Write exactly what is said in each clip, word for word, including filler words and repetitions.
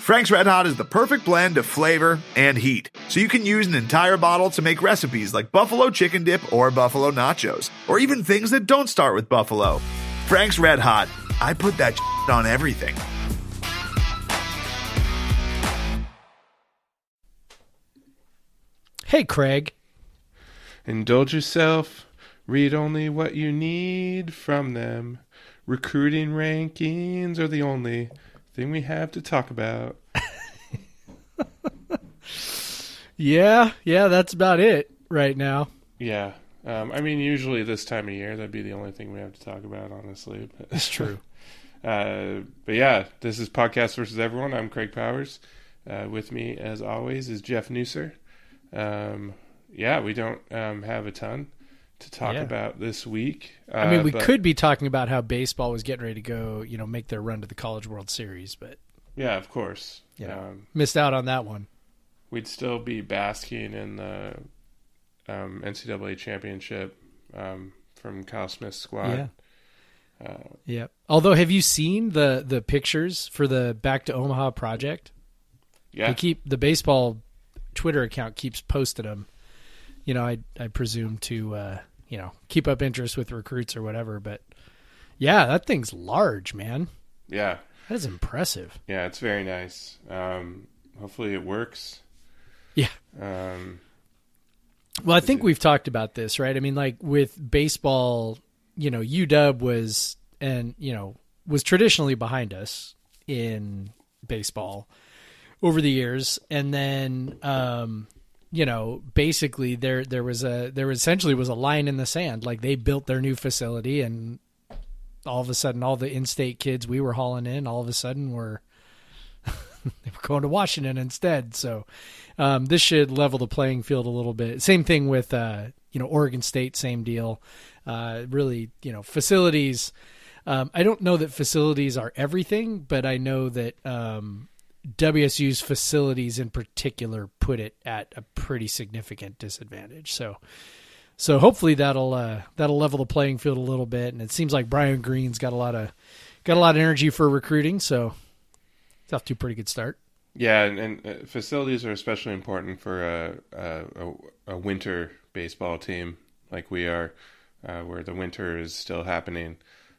Frank's Red Hot is the perfect blend of flavor and heat, so you can use an entire bottle to make recipes like buffalo chicken dip or buffalo nachos, or even things that don't start with buffalo. Frank's Red Hot. I put that shit on everything. Hey, Craig. Indulge yourself. Read only what you need from them. Recruiting rankings are the only thing we have to talk about. yeah, yeah, that's about it right now. Yeah. Um, I mean, usually this time of year, that'd be the only thing we have to talk about, honestly. That's true. uh, but yeah, this is Podcast Versus Everyone. I'm Craig Powers. Uh, with me, as always, is Jeff Neuser. Um, yeah, we don't um, have a ton to talk yeah. about this week. Uh, I mean, we but, could be talking about how baseball was getting ready to go, you know, make their run to the College World Series, but yeah, of course, you know, um, missed out on that one. We'd still be basking in the um, N C double A championship um, from Kyle Smith's squad. Yeah. Uh, yeah. Although, have you seen the the pictures for the Back to Omaha project? Yeah. They keep the baseball Twitter account keeps posting them, you know, I, I presume to, uh, you know, keep up interest with recruits or whatever, but yeah, that thing's large, man. Yeah. That is impressive. Yeah. It's very nice. Um, hopefully it works. Yeah. Um, well, I think it... we've talked about this, right? I mean, like with baseball, you know, U W was, and you know, was traditionally behind us in baseball over the years. And then, um, you know, basically there, there was a, there essentially was a line in the sand. Like they built their new facility and all of a sudden all the in-state kids we were hauling in, all of a sudden were, they were going to Washington instead. So, um, this should level the playing field a little bit. Same thing with, uh, you know, Oregon State, same deal. Uh, really, you know, facilities. Um, I don't know that facilities are everything, but I know that, um, W S U's facilities in particular put it at a pretty significant disadvantage. So, so hopefully that'll, uh, that'll level the playing field a little bit. And it seems like Brian Green's got a lot of, got a lot of energy for recruiting. So it's off to a pretty good start. Yeah. And, and uh, facilities are especially important for a, a, a winter baseball team like we are, uh, where the winter is still happening.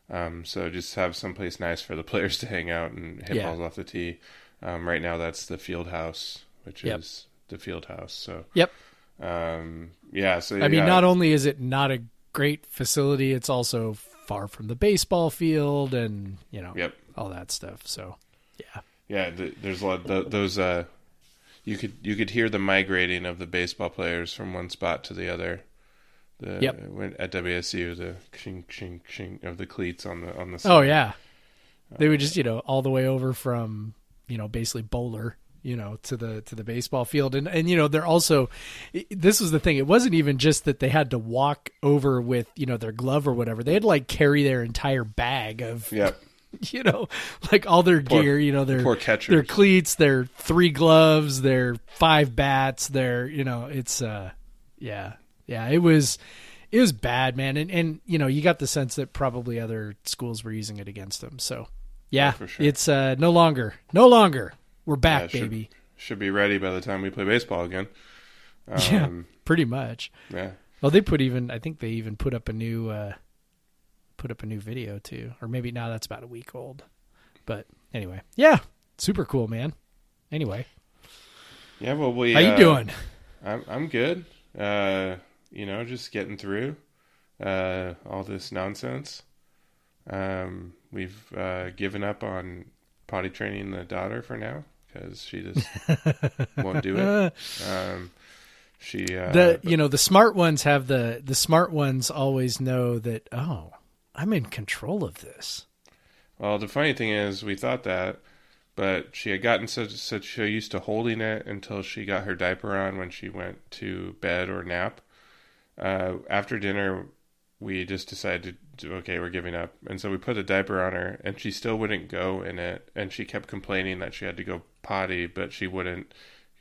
Um, so just have someplace nice for the players to hang out and hit yeah. balls off the tee. Um, right now, that's the field house, which yep. is the field house. So, yep. Um, yeah. So, I mean, yeah. not only is it not a great facility, it's also far from the baseball field and, you know, yep. all that stuff. So, yeah. Yeah. The, there's a lot of those, uh, you could, you could hear the migrating of the baseball players from one spot to the other. The, yep. At W S U, the ching, ching, ching of the cleats on the, on the side. Oh, yeah. They um, would just, you know, all the way over from, you know, basically bowler, you know, to the, to the baseball field. And, and, you know, they're also, this was the thing. It wasn't even just that they had to walk over with, you know, their glove or whatever. They had to like carry their entire bag of, yep. you know, like all their poor, gear, you know, their, poor catchers. Their cleats, their three gloves, their five bats, their, you know, it's uh yeah. Yeah. It was, it was bad, man. And, and, you know, you got the sense that probably other schools were using it against them. So Yeah, oh, sure. it's uh, no longer, no longer. We're back, yeah, should, baby. Should be ready by the time we play baseball again. Um, yeah, pretty much. Yeah. Well, they put even. I think they even put up a new, uh, put up a new video too, or maybe now that's about a week old. But anyway, yeah, super cool, man. Anyway. Yeah. Well, we. How uh, you doing? I'm I'm good. Uh, you know, just getting through uh, all this nonsense. Um. We've uh, given up on potty training the daughter for now because she just won't do it. Um, she, uh, the but, you know, the smart ones have the the smart ones always know that. Oh, I'm in control of this. Well, the funny thing is, we thought that, but she had gotten such such used to holding it until she got her diaper on when she went to bed or nap. Uh, after dinner, we just decided to, okay, we're giving up. And so we put a diaper on her and she still wouldn't go in it. And she kept complaining that she had to go potty, but she wouldn't.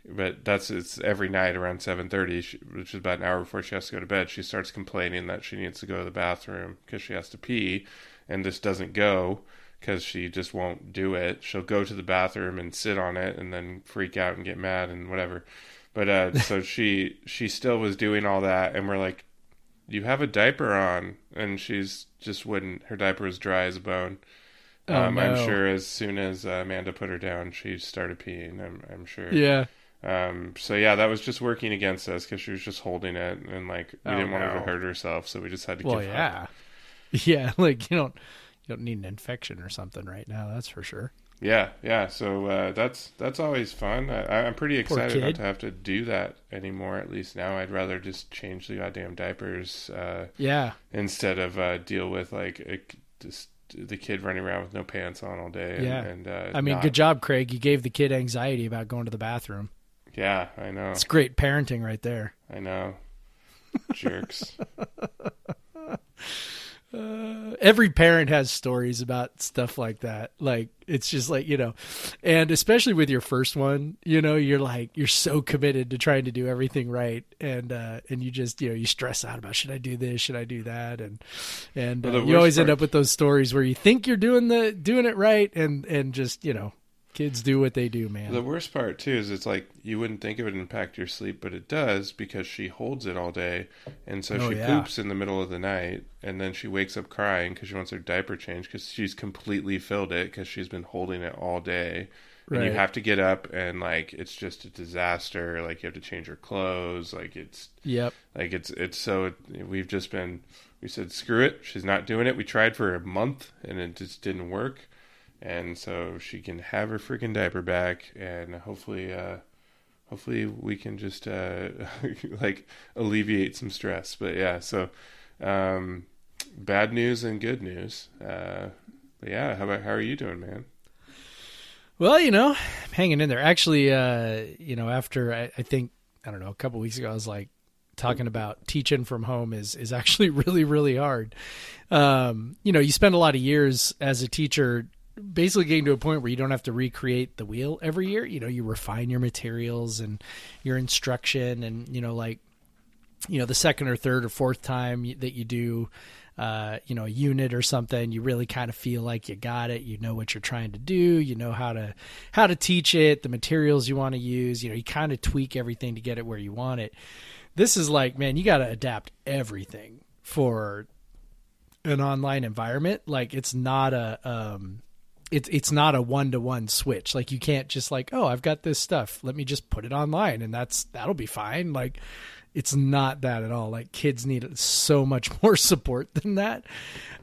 But that's, it's every night around seven thirty, which is about an hour before she has to go to bed. She starts complaining that she needs to go to the bathroom because she has to pee and just doesn't go because she just won't do it. She'll go to the bathroom and sit on it and then freak out and get mad and whatever. But uh, so she she still was doing all that, and we're like, you have a diaper on. And she's just wouldn't. Her diaper was dry as a bone. Oh, um, no. I'm sure as soon as uh, Amanda put her down, she started peeing, I'm, I'm sure. Yeah. Um, so, yeah, that was just working against us because she was just holding it, and, like, we oh, didn't no. want her to hurt herself, so we just had to well, give yeah. up. Yeah, like, you don't you don't need an infection or something right now, that's for sure. Yeah, yeah, so uh, that's that's always fun. I, I'm pretty excited not to have to do that anymore, at least now. I'd rather just change the goddamn diapers uh, yeah. instead of uh, deal with, like, a, just the kid running around with no pants on all day. And, yeah, and, uh, I mean, not... good job, Craig. You gave the kid anxiety about going to the bathroom. Yeah, I know. It's great parenting right there. I know. Jerks. Uh, every parent has stories about stuff like that. Like, it's just like, you know, and especially with your first one, you know, you're like, you're so committed to trying to do everything right. And, uh, and you just, you know, you stress out about, should I do this? Should I do that? And, and uh, well, you always part. end up with those stories where you think you're doing the, doing it right. And, and just, you know, kids do what they do, man. The worst part too, is it's like, you wouldn't think it would impact your sleep, but it does because she holds it all day. And so oh, she yeah. poops in the middle of the night. And then she wakes up crying because she wants her diaper changed because she's completely filled it because she's been holding it all day. Right. And you have to get up and, like, it's just a disaster. Like, you have to change her clothes. Like, it's, yep. Like, it's, it's so, we've just been, we said, screw it. She's not doing it. We tried for a month and it just didn't work. And so she can have her freaking diaper back, and hopefully, uh, hopefully we can just, uh, like, alleviate some stress. But yeah, so, um, bad news and good news. Uh, but yeah. How about, how are you doing, man? Well, you know, I'm hanging in there. Actually, uh, you know, after I, I think, I don't know, a couple of weeks ago, I was like talking about teaching from home is, is actually really, really hard. Um, you know, you spend a lot of years as a teacher basically getting to a point where you don't have to recreate the wheel every year. You know, you refine your materials and your instruction and, you know, like, you know, the second or third or fourth time that you do, uh, you know, a unit or something, you really kind of feel like you got it. You know what you're trying to do. You know how to, how to teach it, the materials you want to use. You know, you kind of tweak everything to get it where you want it. This is like, man, you got to adapt everything for an online environment. Like, it's not a, um, It's it's not a one-to-one switch. Like, you can't just like, oh, I've got this stuff, let me just put it online and that's, that'll be fine. Like, it's not that at all. Like, kids need so much more support than that.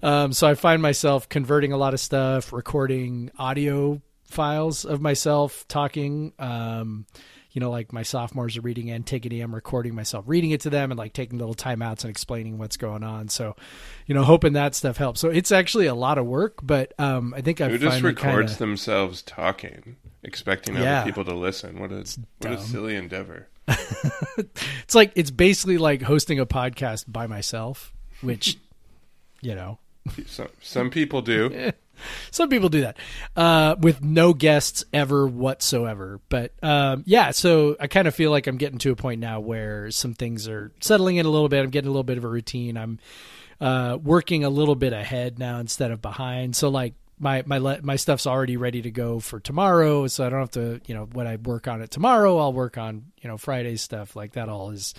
Um, so I find myself converting a lot of stuff, recording audio files of myself talking, um, you know, like my sophomores are reading Antigone. I'm recording myself reading it to them and like taking little timeouts and explaining what's going on. So, you know, hoping that stuff helps. So it's actually a lot of work, but um, I think I Who just records kinda... themselves talking, expecting yeah. other people to listen. What a what a silly endeavor. It's like, it's basically like hosting a podcast by myself, which, you know, some some people do. Some people do that, uh, with no guests ever whatsoever. But, um, yeah, so I kind of feel like I'm getting to a point now where some things are settling in a little bit. I'm getting a little bit of a routine. I'm, uh, working a little bit ahead now instead of behind. So like my, my, le- my stuff's already ready to go for tomorrow. So I don't have to, you know, when I work on it tomorrow, I'll work on, you know, Friday's stuff. Like that all is,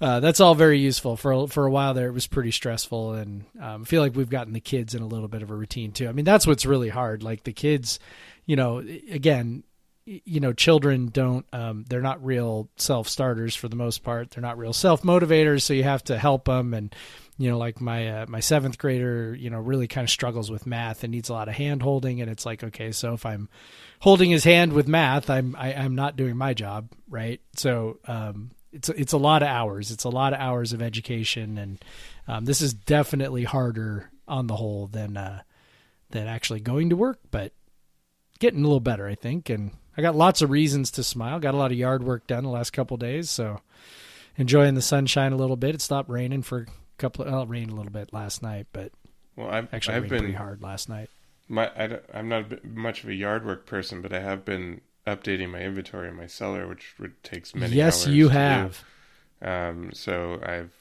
Uh, that's all very useful. For, for a while there, it was pretty stressful, and um, I feel like we've gotten the kids in a little bit of a routine too. I mean, that's what's really hard. Like the kids, you know, again, you know, children don't, um, they're not real self-starters for the most part. They're not real self-motivators. So you have to help them. And, you know, like my, uh, my seventh grader, you know, really kind of struggles with math and needs a lot of hand holding. And it's like, okay, so if I'm holding his hand with math, I'm, I, I'm not doing my job. Right. So, um, It's it's a lot of hours. It's a lot of hours of education, and um, this is definitely harder on the whole than uh, than actually going to work. But getting a little better, I think. And I got lots of reasons to smile. Got a lot of yard work done the last couple of days, so enjoying the sunshine a little bit. It stopped raining for a couple. Of, well, it rained a little bit last night, but well, I've actually I've rained been pretty hard last night. My I I'm not much of a yard work person, but I have been updating my inventory in my cellar, which takes many yes, hours. Yes, you have. Um, so I've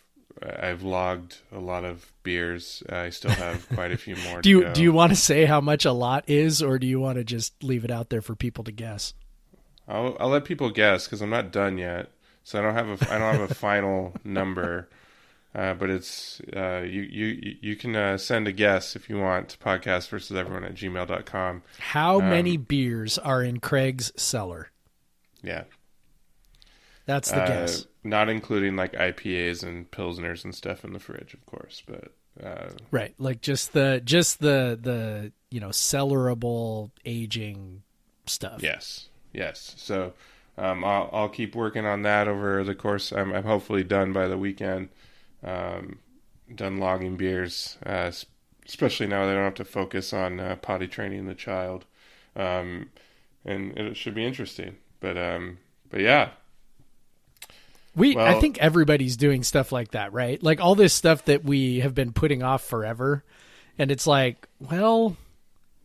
I've logged a lot of beers. I still have quite a few more. do you to go. Do you want to say how much a lot is, or do you want to just leave it out there for people to guess? I'll, I'll let people guess because I'm not done yet, so I don't have a I don't have a final number. Uh, but it's uh, you you you can uh, send a guess if you want to podcast versus everyone at gmail dot com. How um, many beers are in Craig's cellar? Yeah, that's the uh, guess. Not including like I P As and pilsners and stuff in the fridge, of course, but uh, right, like just the just the the you know cellarable aging stuff. Yes, yes. So um, I'll I'll keep working on that over the course. I'm I'm hopefully done by the weekend. Um, done logging beers, uh, especially now that I don't have to focus on uh, potty training the child, um, and it should be interesting. But um, but yeah. We, well, I think everybody's doing stuff like that, right? Like all this stuff that we have been putting off forever, and it's like, well,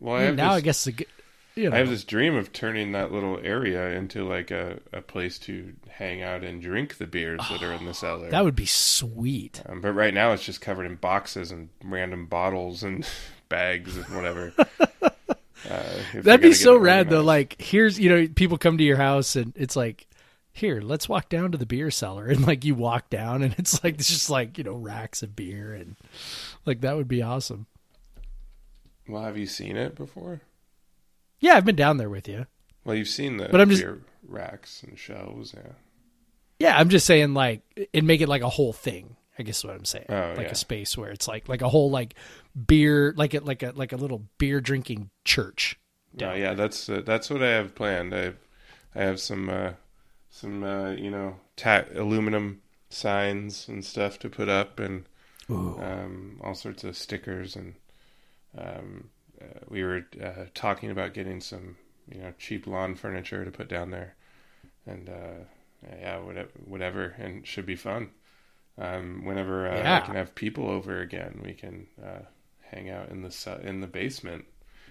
well I I mean, now this, I guess the, you know. I have this dream of turning that little area into like a, a place to hang out and drink the beers that oh, are in the cellar. That would be sweet. Um, but right now it's just covered in boxes and random bottles and bags and whatever. uh, That'd be so rad though. Like here's, you know, people come to your house and it's like, here, let's walk down to the beer cellar. And like you walk down and it's like, it's just like, you know, racks of beer and like, that would be awesome. Well, have you seen it before? Yeah. I've been down there with you. Well, you've seen the but I'm beer just, racks and shelves. Yeah. Yeah. I'm just saying like, it'd make it like a whole thing, I guess is what I'm saying. Oh, like yeah. A space where it's like, like a whole, like beer, like it, like a, like a little beer drinking church. Oh yeah. There. That's, uh, that's what I have planned. I have, I have some, uh, Some, uh, you know, tat, aluminum signs and stuff to put up and um, all sorts of stickers. And um, uh, we were uh, talking about getting some, you know, cheap lawn furniture to put down there. And, uh, yeah, whatever, whatever. And it should be fun. Um, whenever uh, yeah. I can have people over again, we can uh, hang out in the su- in the basement,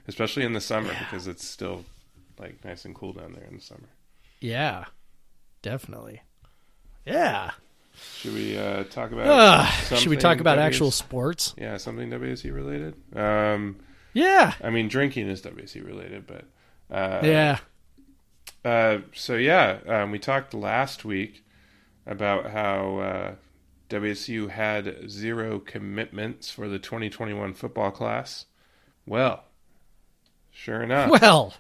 especially in the summer yeah. because it's still, like, nice and cool down there in the summer. Yeah. Definitely. Yeah. Should we uh, talk about uh, Should we talk about actual sports? Yeah, something W S U related. Um, yeah. I mean, drinking is W S U related, but... Uh, yeah. Uh, so, yeah, um, we talked last week about how uh, W S U had zero commitments for the twenty twenty-one football class. Well, sure enough. Well.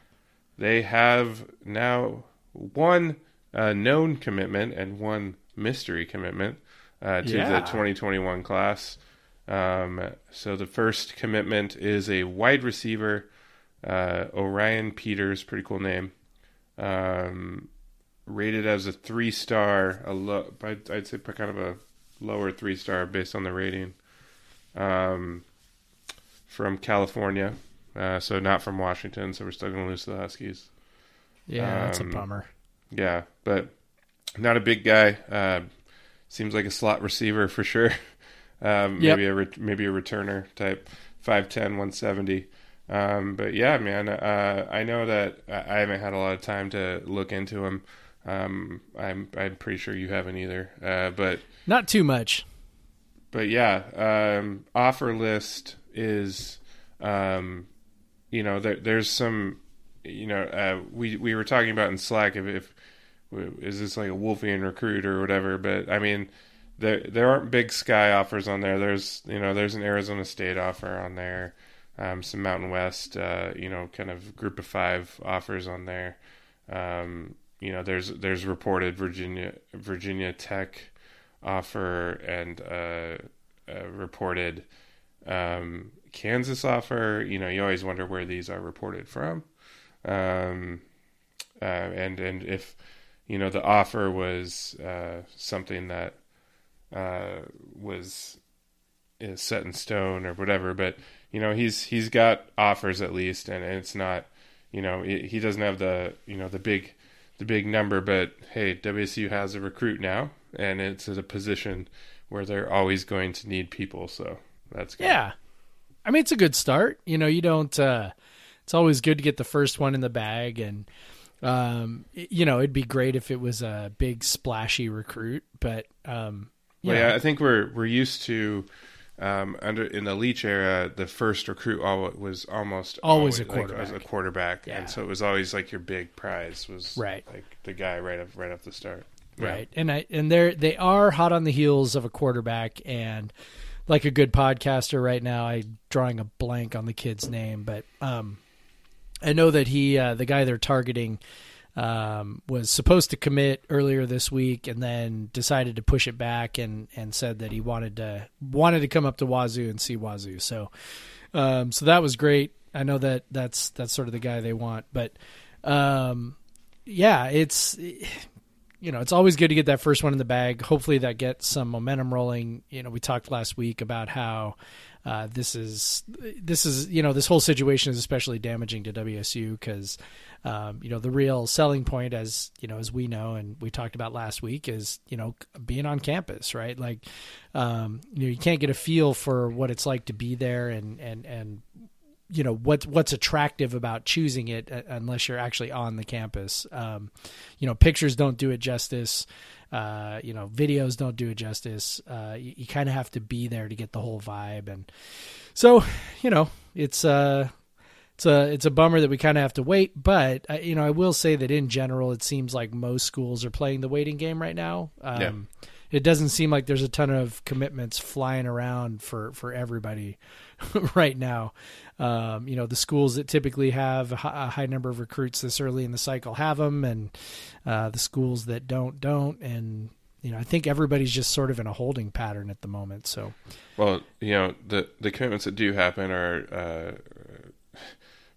They have now one... a known commitment and one mystery commitment uh, to yeah. the twenty twenty-one class. Um, so the first commitment is a wide receiver, uh, Orion Peters, pretty cool name, um, rated as a three-star, a lo- I'd, I'd say kind of a lower three-star based on the rating, um, from California. Uh, so not from Washington, so we're still going to lose to the Huskies. Yeah, um, that's a bummer. Yeah, but not a big guy. Uh, seems like a slot receiver for sure. Um, yep. Maybe a re- maybe a returner type. five ten, one seventy Um, but yeah, man, uh, I know that I haven't had a lot of time to look into him. Um, I'm I'm pretty sure you haven't either. Uh, but not too much. But yeah, um, offer list is, um, you know, there, there's some. You know, uh, we we were talking about in Slack if, if is this like a Wolfian recruit or whatever. But I mean, there there aren't Big Sky offers on there. There's you know there's an Arizona State offer on there, um, some Mountain West, uh, you know, kind of group of five offers on there. Um, you know, there's there's reported Virginia Virginia Tech offer and uh, uh, reported um, Kansas offer. You know, you always wonder where these are reported from. Um, uh, and, and if, you know, the offer was, uh, something that, uh, was is set in stone or whatever, but, you know, he's, he's got offers at least, and, and it's not, you know, it, he doesn't have the, you know, the big, the big number, but hey, W S U has a recruit now, and it's at a position where they're always going to need people. So that's good. Yeah. I mean, it's a good start. You know, you don't, uh, it's always good to get the first one in the bag, and um, you know it'd be great if it was a big splashy recruit, but um, Yeah. But yeah, I think we're we're used to um, under in the Leach era, the first recruit all, was almost always, always a quarterback. Like, a quarterback, yeah. And so it was always like your big prize was right. like the guy right up right up the start. Yeah. Right, and I and they they are hot on the heels of a quarterback, and like a good podcaster right now, I'm drawing a blank on the kid's name, but um, I know that he uh, the guy they're targeting. Um, was supposed to commit earlier this week and then decided to push it back and, and said that he wanted to wanted to come up to Wazoo and see Wazoo. So, um, so that was great. I know that that's that's sort of the guy they want, but um, yeah, it's you know it's always good to get that first one in the bag. Hopefully that gets some momentum rolling. You know, we talked last week about how. Uh, this is, this is, you know, this whole situation is especially damaging to W S U because, um, you know, the real selling point as, you know, as we know, and we talked about last week is, you know, being on campus, right? Like, um, you know, you can't get a feel for what it's like to be there and, and, and, you know, what's, what's attractive about choosing it unless you're actually on the campus. Um, you know, pictures don't do it justice. Uh, you know, videos don't do it justice. Uh, you, you kind of have to be there to get the whole vibe, and so you know, it's uh it's a it's a bummer that we kind of have to wait. But uh, you know, I will say that in general, it seems like most schools are playing the waiting game right now. Um, yeah. It doesn't seem like there's a ton of commitments flying around for, for everybody right now. Um, you know, the schools that typically have a high number of recruits this early in the cycle have them, and uh, the schools that don't, don't. And, you know, I think everybody's just sort of in a holding pattern at the moment. So, well, you know, the, the commitments that do happen are uh,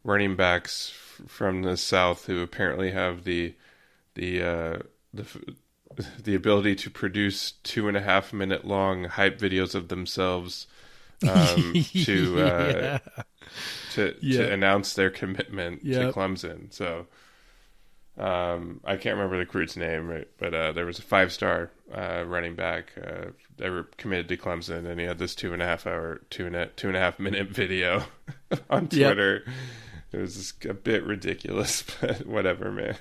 running backs from the South who apparently have the, the, uh, the, the ability to produce two and a half minute long hype videos of themselves um, to, uh, yeah. to, yeah. to announce their commitment yep. to Clemson. So um, I can't remember the recruit's name, right? But uh, there was a five-star uh, running back uh, that were committed to Clemson, and he had this two and a half hour, two and a, two and a half minute video on Twitter. Yep. It was just a bit ridiculous, but whatever, man.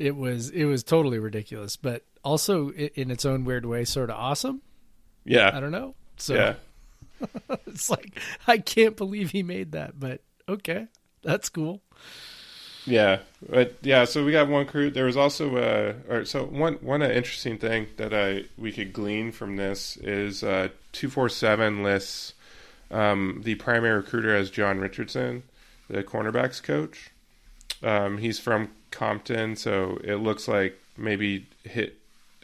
It was it was totally ridiculous, but also in its own weird way, sort of awesome. Yeah, I don't know. So yeah. It's like I can't believe he made that, but okay, that's cool. Yeah, but yeah. So we got one crew. There was also uh, or so one one interesting thing that I we could glean from this is uh, two forty-seven lists um, the primary recruiter as John Richardson, the cornerbacks coach. Um, he's from Compton, so it looks like maybe hit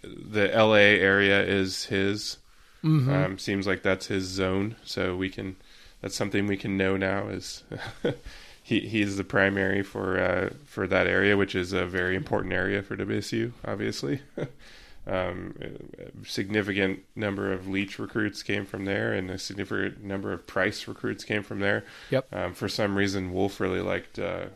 the L A area is his. Mm-hmm. Um, seems like that's his zone, so we can. That's something we can know now is he he's the primary for uh, for that area, which is a very important area for W S U. Obviously, um, a significant number of Leach recruits came from there, and a significant number of Price recruits came from there. Yep. Um, for some reason, Wolf really liked uh,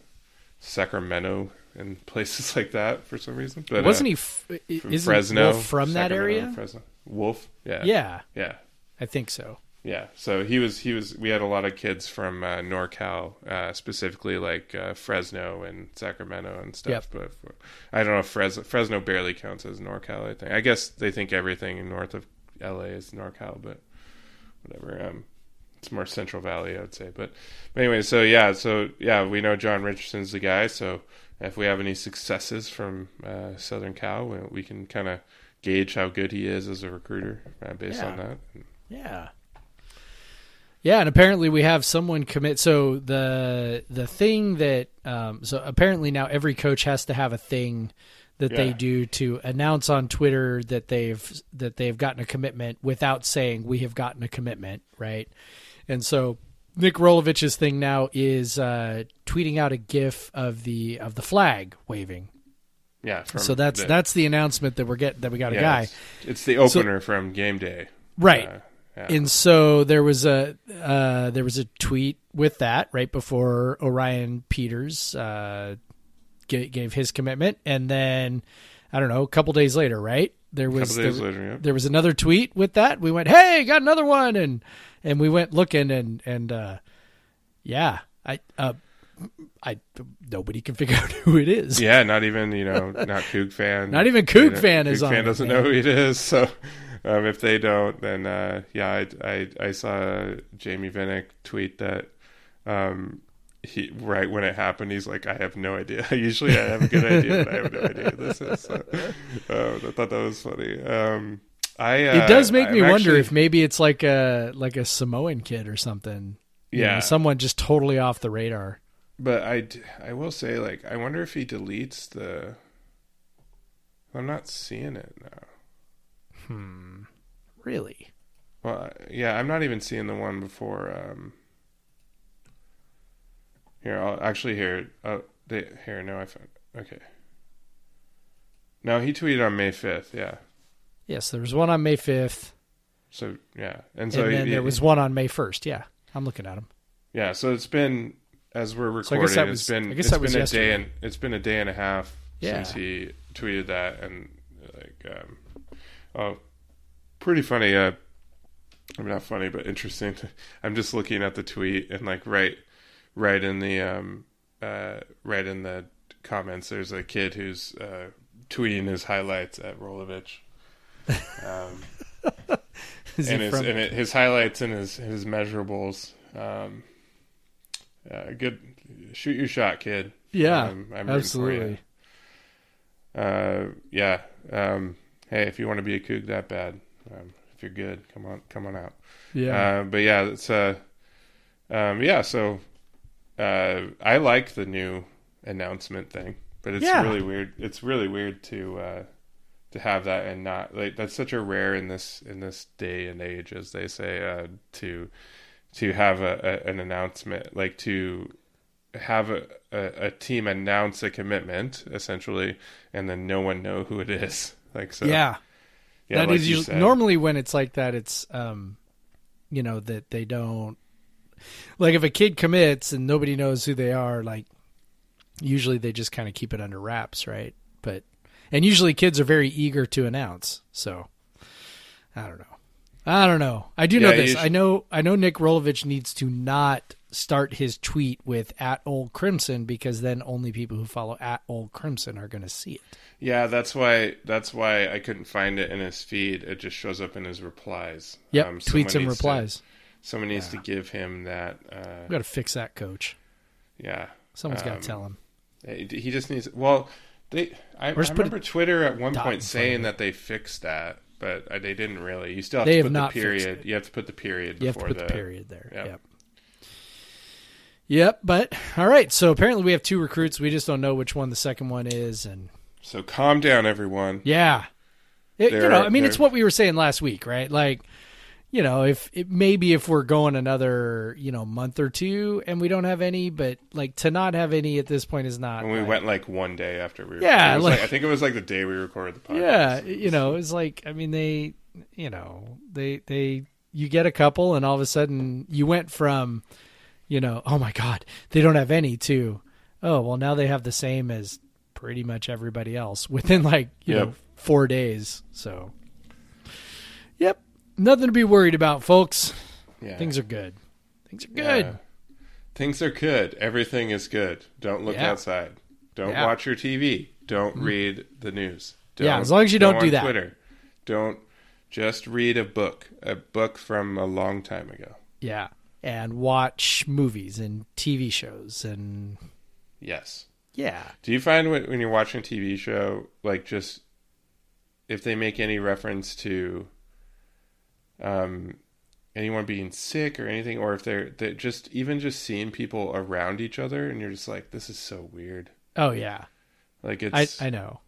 Sacramento. And places like that for some reason. But, Wasn't uh, he f- from isn't Fresno? Wolf from that area? Fresno. Wolf? Yeah. Yeah. Yeah. I think so. Yeah. So he was, he was, we had a lot of kids from uh, NorCal, uh, specifically like uh, Fresno and Sacramento and stuff. Yep. But for, I don't know if Fresno, Fresno barely counts as NorCal, I think. I guess they think everything north of L A is NorCal, but whatever. Um, it's more Central Valley, I would say. But, but anyway, so yeah. So yeah, we know John Richardson's the guy. So, if we have any successes from uh, Southern Cal, we, we can kind of gauge how good he is as a recruiter uh, based yeah. on that. Yeah. Yeah, and apparently we have someone commit. So the the thing that um, – so apparently now every coach has to have a thing that yeah. they do to announce on Twitter that they've that they've gotten a commitment without saying we have gotten a commitment, right? And so – Nick Rolovich's thing now is uh, tweeting out a GIF of the of the flag waving. Yeah. So that's the, that's the announcement that we're getting that we got yeah, a guy. It's, it's the opener so, from game day. Right. Uh, yeah. And so there was a uh, there was a tweet with that right before Orion Peters uh, gave, gave his commitment, and then I don't know a couple days later, right? There was there, later, yeah. there was another tweet with that. We went, hey, got another one, and and we went looking, and and uh, yeah, I uh, I nobody can figure out who it is. Yeah, not even you know, not Coug fan. Not even Coug fan is Coug on. Coug fan doesn't man. know who it is. So Um, if they don't, then uh, yeah, I, I I saw Jamie Vinnick tweet that um, he right when it happened, he's like, I have no idea. Usually I have a good idea, but I have no idea what this is. So, um, I thought that was funny. Um, I uh, it does make I'm me actually... wonder if maybe it's like a like a Samoan kid or something. You yeah, know, someone just totally off the radar. But I, I will say, like, I wonder if he deletes the. I'm not seeing it now. Hmm. Really? Well, yeah, I'm not even seeing the one before. Um... Here, I'll actually here. Oh, they, here. No, I found. Okay. No, he tweeted on May fifth. Yeah. Yes, there was one on May fifth. So yeah, and so and then he, there he, was one on May first. Yeah, I'm looking at him. Yeah, so it's been as we're recording. So was, it's been. I guess it's that was been yesterday. a day and it's been a day and a half yeah. since he tweeted that, and like. Um, Oh, pretty funny. Uh, I mean, not funny, but interesting. I'm just looking at the tweet, and like right, right in the um, uh, right in the comments, there's a kid who's uh, tweeting his highlights at Rolovich. Um, and his, and it, his highlights and his his measurables. Um, uh, good, shoot your shot, kid. Yeah, um, I'm absolutely. Uh, yeah. Um, Hey, if you want to be a Coug that bad, um, if you're good, come on, come on out. Yeah. Uh, but yeah, it's uh, um, yeah. So, uh, I like the new announcement thing, but it's yeah. really weird. It's really weird to uh, to have that and not like that's such a rare in this in this day and age, as they say, uh, to to have a, a an announcement like to have a, a a team announce a commitment essentially, and then no one know who it is. Like so. Yeah. yeah that like is usually, normally when it's like that, it's, um, you know, that they don't like if a kid commits and nobody knows who they are, like usually they just kind of keep it under wraps. Right. But, and usually kids are very eager to announce. So I don't know. I don't know. I do yeah, know this. Should... I know, I know Nick Rolovich needs to not start his tweet with at Old Crimson, because then only people who follow at Old Crimson are going to see it. Yeah, that's why that's why I couldn't find it in his feed. It just shows up in his replies. Yep, um, tweets and replies. To, someone needs yeah. to give him that. Uh, we got to fix that, coach. Yeah. Someone's um, got to tell him. He just needs... Well, they. I, I remember Twitter at one point saying that they fixed that, but they didn't really. You still have they to have put not the period. You have to put the period before the... You have to put the, the period there, yep. yep. Yep, but all right. So apparently we have two recruits. We just don't know which one the second one is, and so calm down, everyone. Yeah, it, you know, I mean, it's what we were saying last week, right? Like, you know, if it, maybe if we're going another, you know, month or two, and we don't have any, but like to not have any at this point is not. And we like, went like one day after we. Were, yeah, like, like I think it was like the day we recorded the podcast. Yeah, you know, it's like I mean they, you know, they they you get a couple, and all of a sudden you went from. You know, oh my God, they don't have any too. Oh, well now they have the same as pretty much everybody else within like, you yep. know, four days. So, yep. Nothing to be worried about, folks. Yeah. Things are good. Things are good. Yeah. Things are good. Everything is good. Don't look yeah. outside. Don't yeah. watch your T V. Don't mm-hmm. read the news. Don't, yeah, as long as you don't, don't do that. Twitter. Don't just read a book, a book from a long time ago. Yeah. And watch movies and T V shows and yes, yeah. Do you find when, when you're watching a T V show, like just if they make any reference to um anyone being sick or anything, or if they're, they're just even just seeing people around each other, and you're just like, this is so weird. Oh yeah, like it's I, I know.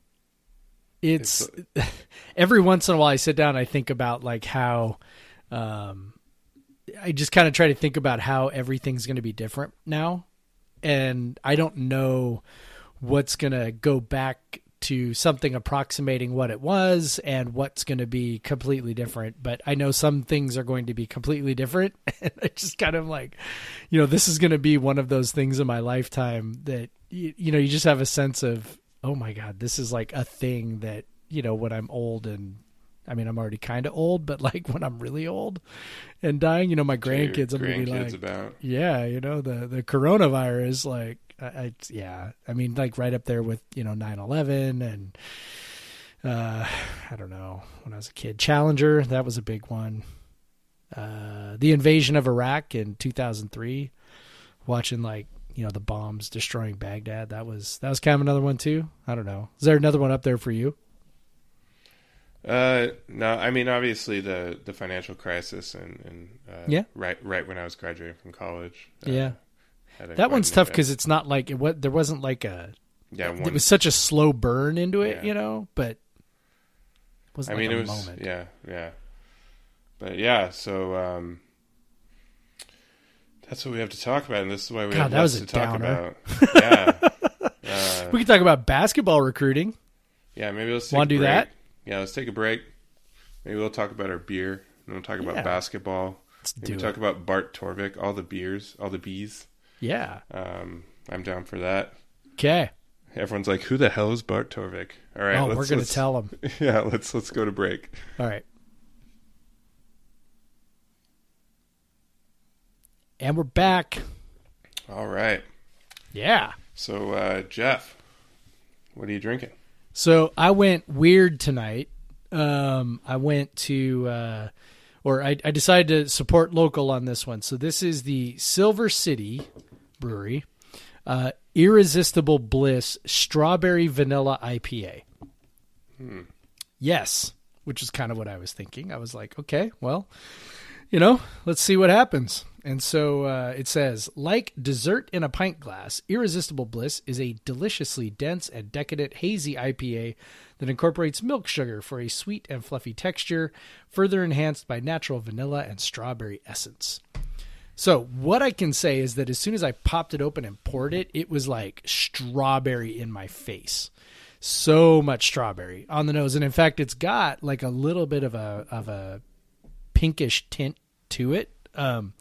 It's, it's every once in a while I sit down, I think about like how. um I just kind of try to think about how everything's going to be different now. And I don't know what's going to go back to something approximating what it was and what's going to be completely different. But I know some things are going to be completely different. And I just kind of like, you know, this is going to be one of those things in my lifetime that, you, you know, you just have a sense of, oh my God, this is like a thing that, you know, when I'm old and, I mean, I'm already kind of old, but like when I'm really old and dying, you know, my grandkids, I'm going to be like, about. yeah, you know, the, the coronavirus, like, I, I, yeah, I mean, like right up there with, you know, nine eleven and uh, I don't know, when I was a kid. Challenger, that was a big one. Uh, the invasion of Iraq in two thousand three, watching like, you know, the bombs destroying Baghdad. That was, that was kind of another one too. I don't know. Is there another one up there for you? Uh, no, I mean, obviously the, the financial crisis and, and, uh, yeah. right, right when I was graduating from college. Uh, yeah. That one's tough because it's not like it what there wasn't like a, yeah, one, it was such a slow burn into it, yeah. you know, but it wasn't I like mean, a it was, moment. Yeah. Yeah. But yeah, so, um, that's what we have to talk about. And this is why we God, have that was a to talk downer. About. Yeah. Uh, we can talk about basketball recruiting. Yeah. Maybe let's take Wanna a do break. That? Yeah. Let's take a break. Maybe we'll talk about our beer and we'll talk about yeah. basketball. Let's maybe do we'll it. Talk about Bart Torvik, all the beers, all the bees. Yeah. Um, I'm down for that. Okay. Everyone's like, who the hell is Bart Torvik? All right. Oh, let's, we're going to tell them. Yeah. Let's, let's go to break. All right. And we're back. All right. Yeah. So, uh, Jeff, what are you drinking? So I went weird tonight. Um, I went to, uh, or I, I decided to support local on this one. So this is the Silver City Brewery, uh, Irresistible Bliss Strawberry Vanilla I P A. Hmm. Yes, which is kind of what I was thinking. I was like, okay, well, you know, let's see what happens. And so uh, it says, like dessert in a pint glass, Irresistible Bliss is a deliciously dense and decadent hazy I P A that incorporates milk sugar for a sweet and fluffy texture, further enhanced by natural vanilla and strawberry essence. So what I can say is that as soon as I popped it open and poured it, it was like strawberry in my face. So much strawberry on the nose. And in fact, it's got like a little bit of a of a pinkish tint to it. Um,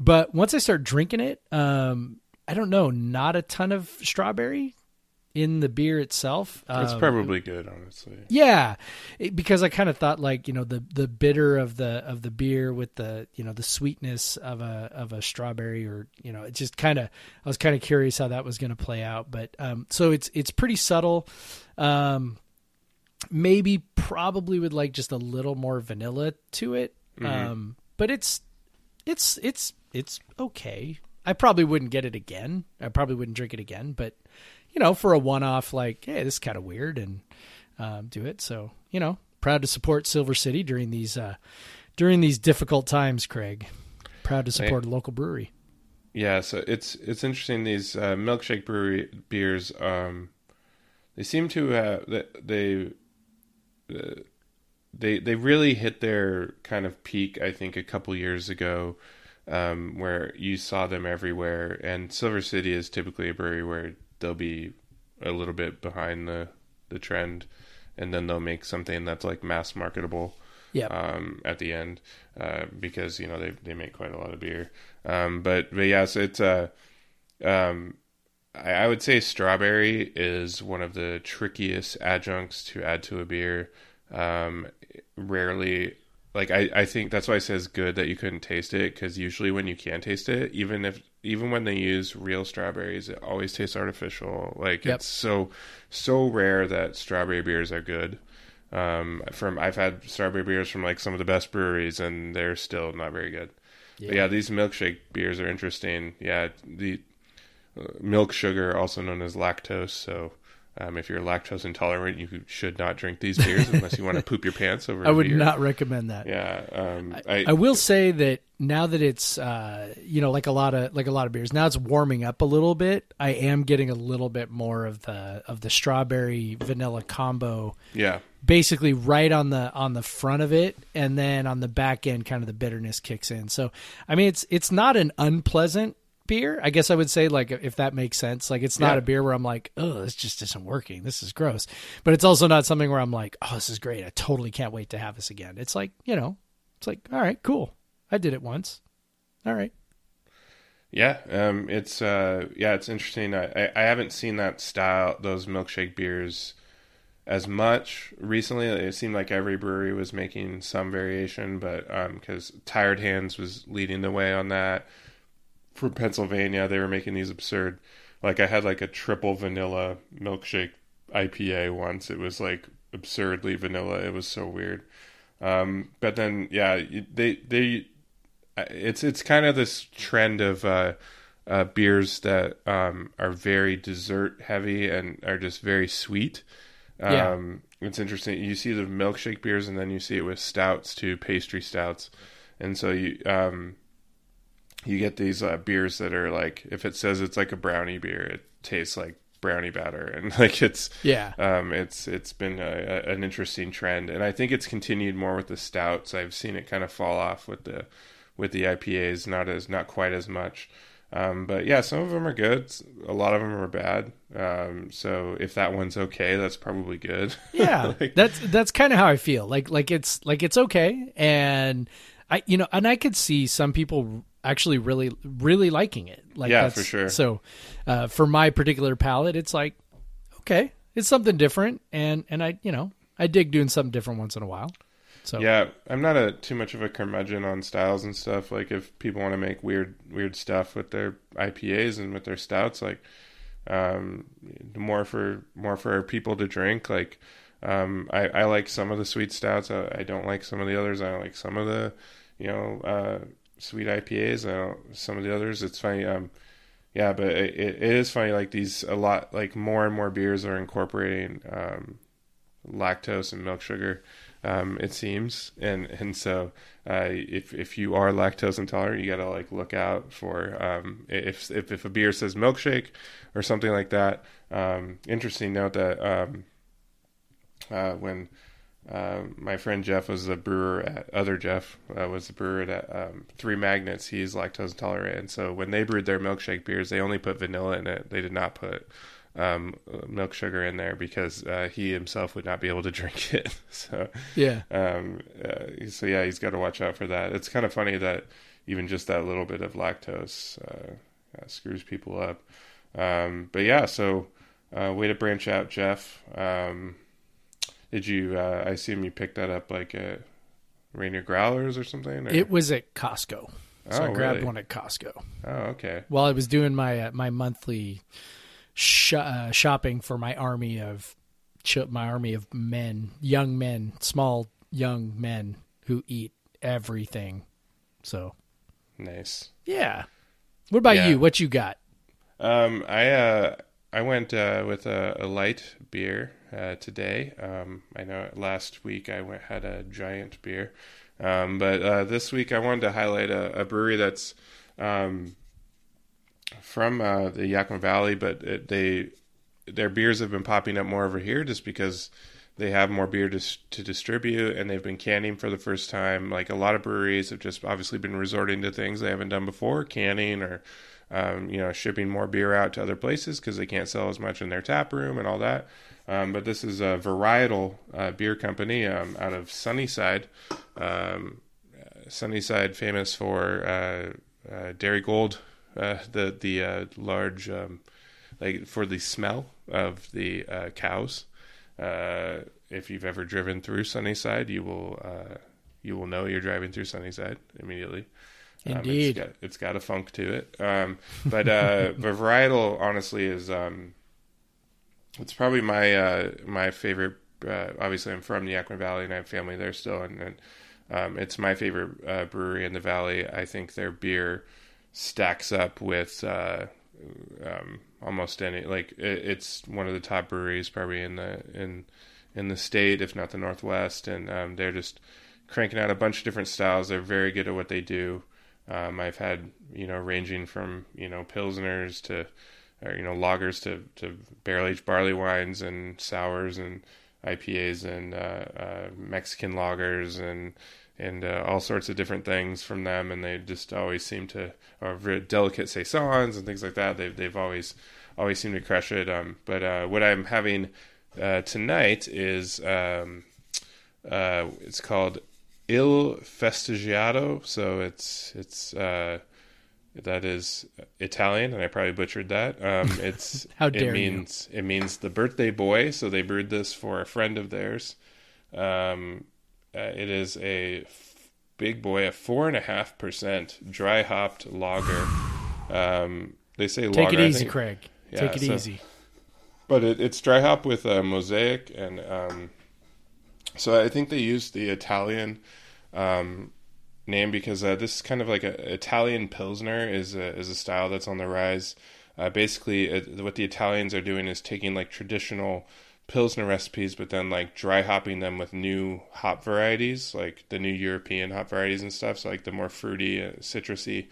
but once I start drinking it, um, I don't know, not a ton of strawberry in the beer itself. Um, it's probably good, honestly. Yeah. It, because I kind of thought like, you know, the, the bitter of the, of the beer with the, you know, the sweetness of a, of a strawberry or, you know, it just kind of, I was kind of curious how that was going to play out, but, um, so it's, it's pretty subtle. Um, maybe probably would like just a little more vanilla to it. Mm-hmm. Um, but it's, It's it's it's okay. I probably wouldn't get it again. I probably wouldn't drink it again. But you know, for a one-off, like, hey, this is kind of weird, and um, do it. So you know, proud to support Silver City during these uh, during these difficult times, Craig. Proud to support hey. a local brewery. Yeah, so it's it's interesting. These uh, milkshake brewery beers, um, they seem to have they. they uh, They they really hit their kind of peak, I think, a couple years ago, um, where you saw them everywhere. And Silver City is typically a brewery where they'll be a little bit behind the, the trend, and then they'll make something that's like mass marketable. Yeah. Um, at the end, uh, because you know they they make quite a lot of beer. Um, but but yeah, so it's uh, um, I, I would say strawberry is one of the trickiest adjuncts to add to a beer. Um, rarely, like, I, I think that's why it says good that you couldn't taste it. 'Cause usually when you can taste it, even if, even when they use real strawberries, it always tastes artificial. Like yep. It's so, so rare that strawberry beers are good. Um, from, I've had strawberry beers from like some of the best breweries and they're still not very good. Yeah. But yeah, these milkshake beers are interesting. Yeah. The uh, milk sugar, also known as lactose. So, Um, if you're lactose intolerant, you should not drink these beers unless you want to poop your pants over. I would beer. not recommend that. Yeah, um, I, I, I will say that now that it's uh, you know like a lot of like a lot of beers, now it's warming up a little bit. I am getting a little bit more of the of the strawberry vanilla combo. Yeah, basically right on the on the front of it, and then on the back end, kind of the bitterness kicks in. So I mean, it's it's not an unpleasant beer, I guess I would say, like, if that makes sense. Like, it's not yeah. a beer where I'm like, oh, this just isn't working. This is gross. But it's also not something where I'm like, oh, this is great. I totally can't wait to have this again. It's like, you know, it's like, all right, cool. I did it once. All right. Yeah. Um, it's, uh, yeah, it's interesting. I, I, I haven't seen that style, those milkshake beers as much recently. It seemed like every brewery was making some variation, but, um, 'cause Tired Hands was leading the way on that. From Pennsylvania, they were making these absurd, like I had like a triple vanilla milkshake I P A once. It was like absurdly vanilla. It was so weird. Um, but then, yeah, they, they, it's, it's kind of this trend of, uh, uh, beers that, um, are very dessert heavy and are just very sweet. Um, yeah. It's interesting. You see the milkshake beers and then you see it with stouts too, pastry stouts. And so you, um, you get these uh, beers that are like, if it says it's like a brownie beer, it tastes like brownie batter, and like it's yeah um it's it's been a, a, an interesting trend, and I think it's continued more with the stouts. I've seen it kind of fall off with the with the I P As, not as not quite as much, um but yeah, some of them are good, a lot of them are bad, um so if that one's okay, that's probably good. Yeah. like, that's that's kind of how I feel, like like it's like it's okay, and I you know and I could see some people actually really, really liking it. Like yeah, that's, for sure. So uh, for my particular palate, it's like, okay, it's something different. And, and I, you know, I dig doing something different once in a while. So yeah, I'm not a too much of a curmudgeon on styles and stuff. Like if people want to make weird, weird stuff with their I P As and with their stouts, like um, more for, more for people to drink. Like um, I, I like some of the sweet stouts. I, I don't like some of the others. I like some of the, you know, uh, sweet I P As. I don't, some of the others, it's funny. Um, yeah, but it, it is funny. Like these, a lot, like more and more beers are incorporating um, lactose and milk sugar. Um, it seems, and and so uh, if if you are lactose intolerant, you gotta like look out for um, if if if a beer says milkshake or something like that. Um, interesting note that um, uh, when. Uh, my friend Jeff was the brewer at other Jeff uh, was the brewer at um, Three Magnets. He's lactose intolerant, and so when they brewed their milkshake beers, they only put vanilla in it. They did not put um, milk sugar in there because uh, he himself would not be able to drink it. So yeah, um, uh, so yeah, he's got to watch out for that. It's kind of funny that even just that little bit of lactose uh, uh, screws people up. Um, but yeah, so uh, way to branch out, Jeff. Um, Did you, uh, I assume you picked that up like at Rainier Growlers or something? Or? It was at Costco. So oh, I grabbed really? one at Costco. Oh, okay. While I was doing my, uh, my monthly sh- uh, shopping for my army of, ch- my army of men, young men, small young men who eat everything. So. Nice. Yeah. What about yeah. you? What you got? Um, I, uh, I went, uh, with a, a light beer. Uh, today, um, I know last week I went, had a giant beer, um, but uh, this week I wanted to highlight a, a brewery that's um, from uh, the Yakima Valley, but it, they their beers have been popping up more over here just because they have more beer to to distribute, and they've been canning for the first time. Like a lot of breweries have just obviously been resorting to things they haven't done before, canning or um, you know shipping more beer out to other places because they can't sell as much in their tap room and all that. Um, but this is a Varietal uh, beer company um, out of Sunnyside. Um, Sunnyside, famous for uh, uh, Dairy Gold, uh, the the uh, large um, like for the smell of the uh, cows. Uh, if you've ever driven through Sunnyside, you will uh, you will know you're driving through Sunnyside immediately. Indeed, um, it's, got, it's got a funk to it. Um, but uh, Varietal, honestly, is. Um, It's probably my uh, my favorite. Uh, obviously, I'm from the Yakima Valley, and I have family there still. And, and um, it's my favorite uh, brewery in the valley. I think their beer stacks up with uh, um, almost any. Like it, it's one of the top breweries probably in the in in the state, if not the Northwest. And um, they're just cranking out a bunch of different styles. They're very good at what they do. Um, I've had you know ranging from you know pilsners to Or, you know, lagers to, to barrel-aged barley wines and sours and I P As and uh, uh, Mexican lagers and and uh, all sorts of different things from them. And they just always seem to, or very delicate saisons and things like that. They've they've always always seemed to crush it. Um, but uh, what I'm having uh, tonight is um, uh, it's called Il Festigiato. So it's it's. Uh, That is Italian, and I probably butchered that. Um, it's How dare it means you. It means the birthday boy. So they brewed this for a friend of theirs. Um, uh, it is a f- big boy, a four and a half percent dry hopped lager. Um, they say take lager. Take it easy, I think, Craig. Yeah, take it so, easy. But it, it's dry hop with a mosaic and um, So I think they used the Italian um, name because uh, this is kind of like a Italian Pilsner is a, is a style that's on the rise. Uh, basically, uh, what the Italians are doing is taking like traditional Pilsner recipes, but then like dry hopping them with new hop varieties, like the new European hop varieties and stuff. So like the more fruity, uh, citrusy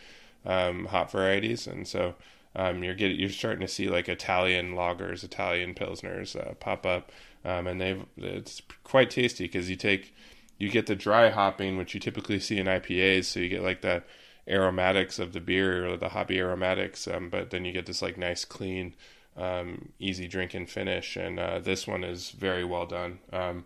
um, hop varieties, and so um, you're getting you're starting to see like Italian lagers, Italian Pilsners uh, pop up. Um, and they've, it's quite tasty because you take, you get the dry hopping, which you typically see in I P As. So you get like the aromatics of the beer or the hoppy aromatics. Um, but then you get this like nice, clean, um, easy drink and finish. And, uh, this one is very well done. Um,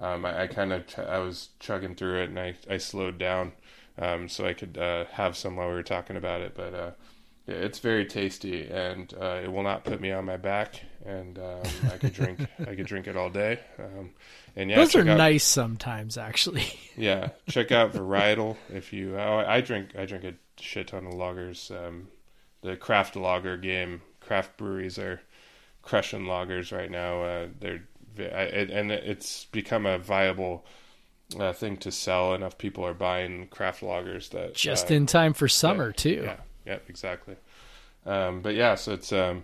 um, I, I kind of, ch- I was chugging through it and I, I slowed down, um, so I could, uh, have some while we were talking about it, but, uh, yeah, it's very tasty, and uh, it will not put me on my back, and um, I could drink. I could drink it all day. Um, and yeah, those are out, nice sometimes, actually. Yeah, check out Varietal if you. Oh, I drink. I drink a shit ton of lagers. Um, the craft lager game. Craft breweries are crushing lagers right now. Uh, they're and it's become a viable uh, thing to sell. Enough people are buying craft lagers that just uh, in time for summer that, too. Yeah. Yep, exactly. Um, but yeah, so it's, um,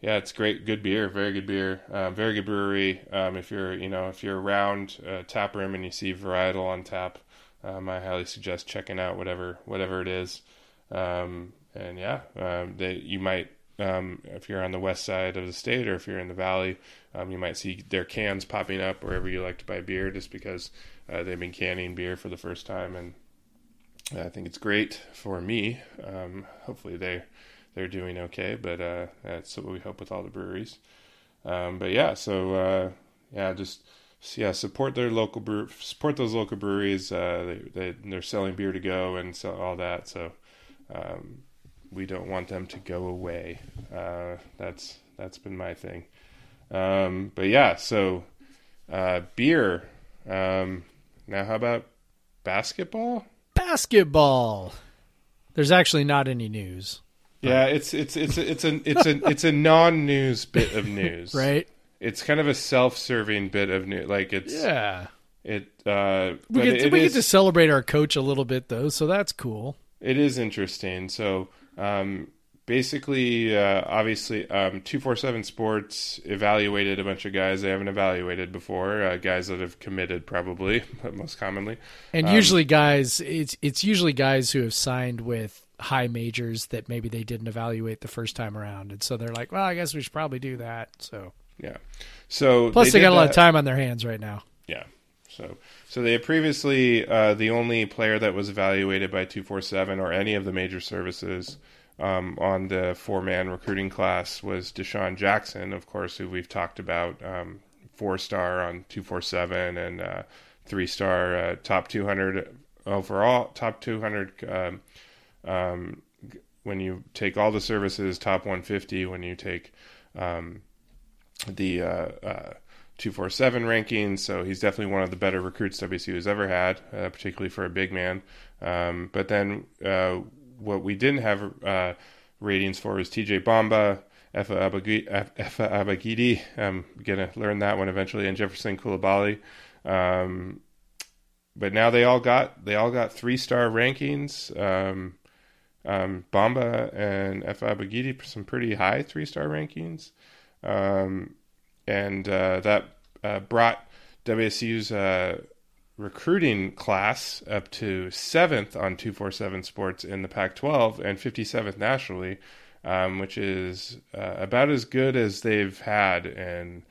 yeah, it's great. Good beer, very good beer, uh, very good brewery. Um, if you're, you know, if you're around a tap room and you see Varietal on tap, um, I highly suggest checking out whatever, whatever it is. Um, and yeah, um, they, you might, um, if you're on the west side of the state or if you're in the Valley, um, you might see their cans popping up wherever you like to buy beer, just because, uh, they've been canning beer for the first time, and I think it's great for me. Um, hopefully they, they're doing okay, but uh, that's what we hope with all the breweries. Um, but yeah, so uh, yeah, just yeah, support their local brew, support those local breweries. Uh, they, they they're selling beer to go and so all that. So um, we don't want them to go away. Uh, that's that's been my thing. Um, but yeah, so uh, beer. Um, now, how about basketball? Basketball. There's actually not any news. But... Yeah, it's it's it's it's an it's an it's a non-news bit of news, right? It's kind of a self-serving bit of news. Like it's yeah. It uh, we get to, it we is, get to celebrate our coach a little bit though, so that's cool. It is interesting. So um, basically, uh, obviously, um, two forty-seven Sports evaluated a bunch of guys they haven't evaluated before, uh, guys that have committed probably, but most commonly. And um, usually guys, it's it's usually guys who have signed with high majors that maybe they didn't evaluate the first time around. And so they're like, well, I guess we should probably do that. So yeah. So plus they, they got a lot that. of time on their hands right now. Yeah. So so they previously, uh, the only player that was evaluated by two forty-seven or any of the major services Um, on the four-man recruiting class was Dishon Jackson, of course, who we've talked about, um, four-star on two forty-seven and uh, three-star uh, top two hundred overall, top two hundred um, um, when you take all the services, top one fifty when you take um, the uh, uh, two forty-seven rankings. So he's definitely one of the better recruits W C U's ever had, uh, particularly for a big man. Um, but then... Uh, What we didn't have uh, ratings for was T J. Bamba, Efe Abogidi, Efe Abogidi. I'm going to learn that one eventually, and Jefferson Kulabali. Um, but now they all got they all got three-star rankings. Um, um, Bamba and Efe Abogidi, some pretty high three-star rankings. Um, and uh, that uh, brought W S U's... Uh, recruiting class up to seventh on two forty-seven Sports in the Pac twelve and fifty-seventh nationally, um, which is uh, about as good as they've had in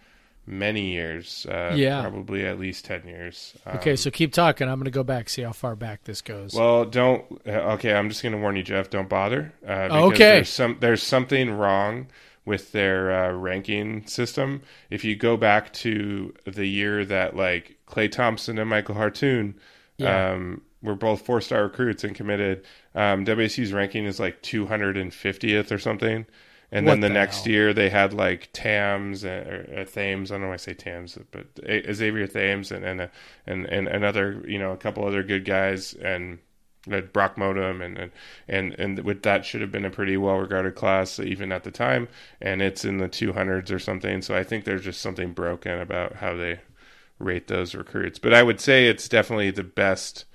many years, uh, yeah. probably at least ten years. Um, okay, so keep talking. I'm going to go back, see how far back this goes. Well, don't – okay, I'm just going to warn you, Jeff, don't bother. Uh, because okay. There's, some, there's something wrong with their uh, ranking system. If you go back to the year that, like, Klay Thompson and Michael Hartung yeah. um, were both four-star recruits and committed. Um, W S U's ranking is like two hundred fiftieth or something. And what then the, the next hell? year they had like Thames or, or Thames. I don't know why I say Thames, but a, Xavier Thames and and, a, and and another, you know, a couple other good guys and uh, Brock Motum. And, and, and with that should have been a pretty well-regarded class even at the time. And it's in the two hundreds or something. So I think there's just something broken about how they rate those recruits. But I would say it's definitely the best,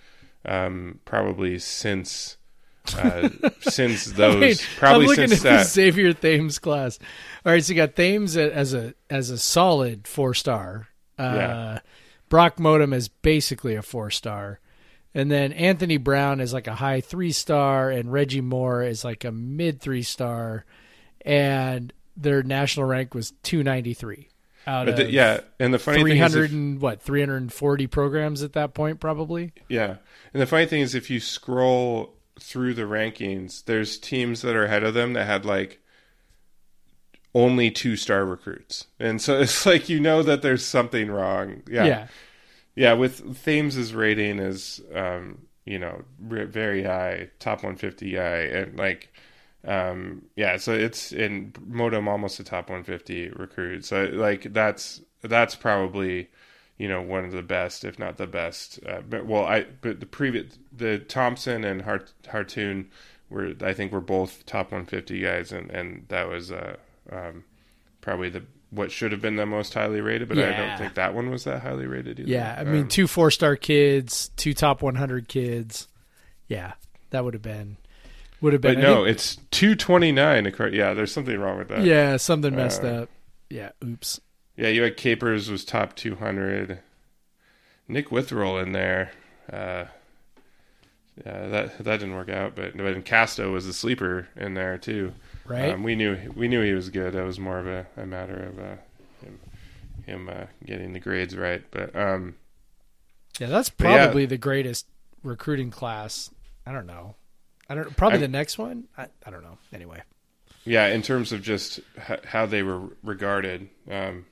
um, probably since uh, since those. I mean, probably I'm since at that the Xavier Thames class. All right, so you got Thames as a as a solid four star. Uh, yeah. Brock Motum is basically a four star. And then Anthony Brown is like a high three-star, and Reggie Moore is like a mid-three-star, and their national rank was two ninety-three out but the, of yeah. And the funny thing is, if, and what three hundred forty programs at that point, probably. Yeah, and the funny thing is, if you scroll through the rankings, there's teams that are ahead of them that had like only two-star recruits, and so it's like you know that there's something wrong. Yeah. Yeah. Yeah, with Thames's rating is, um, you know, very high, top one fifty guy. And, like, um, yeah, so it's in Motum almost a top one fifty recruit. So, like, that's that's probably, you know, one of the best, if not the best. Uh, but, well, I but the previous, the Thompson and Hart, Hartoon were, I think, were both top one fifty guys. And, and that was uh, um, probably the what should have been the most highly rated, but yeah. I don't think that one was that highly rated either. Yeah, I mean, um, two four-star kids, two top one hundred kids. Yeah, that would have been, would have been. But I no, think, it's two twenty-nine. Yeah, there's something wrong with that. Yeah, something messed uh, up. Yeah, oops. Yeah, you had Capers was top two hundred. Nick Witherell in there. Uh, yeah, that that didn't work out, but but Casto was the sleeper in there too. Right. Um, we knew we knew he was good. That was more of a, a matter of uh, him, him uh, getting the grades right. But um, yeah, that's probably yeah. the greatest recruiting class. I don't know. I don't probably I, the next one. I, I don't know. Anyway. Yeah, in terms of just h- how they were regarded, um,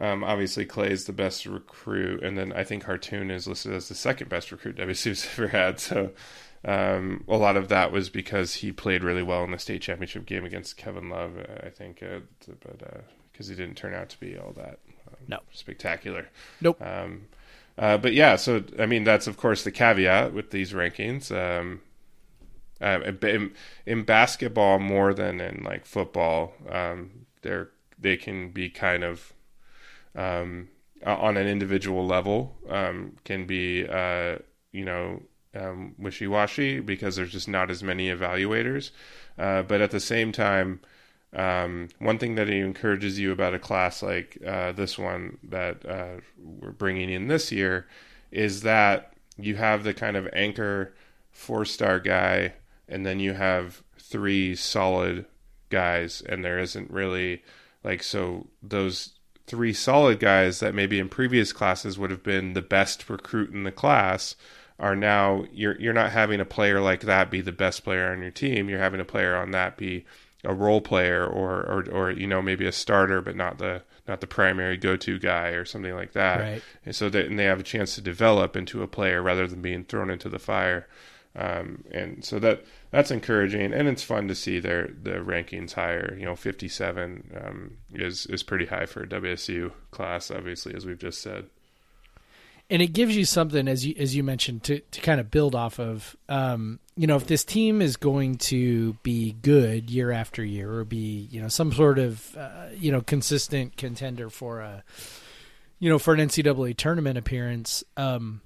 um, obviously Clay's the best recruit, and then I think Hartoon is listed as the second best recruit W C U's ever had. So. Um, a lot of that was because he played really well in the state championship game against Kevin Love, I think, uh, but because uh, he didn't turn out to be all that um, no. spectacular. Nope. Um, uh, but yeah, so I mean, that's of course the caveat with these rankings. Um, uh, in, in basketball, more than in like football, um, they're they can be kind of um, on an individual level um, can be uh, you know. Um, wishy-washy because there's just not as many evaluators. Uh, but at the same time, um, one thing that encourages you about a class like uh, this one that uh, we're bringing in this year is that you have the kind of anchor four-star guy, and then you have three solid guys, and there isn't really like, so those three solid guys that maybe in previous classes would have been the best recruit in the class are now you're you're not having a player like that be the best player on your team. You're having a player on that be a role player or or, or you know maybe a starter, but not the not the primary go-to guy or something like that. Right. And so they, and they have a chance to develop into a player rather than being thrown into the fire. Um, and so that that's encouraging, and it's fun to see their the rankings higher. You know, fifty-seven um, is is pretty high for a W S U class, obviously, as we've just said. And it gives you something, as you as you mentioned, to, to kind of build off of. Um, you know, if this team is going to be good year after year, or be you know some sort of uh, you know consistent contender for a you know for an N C double A tournament appearance, um,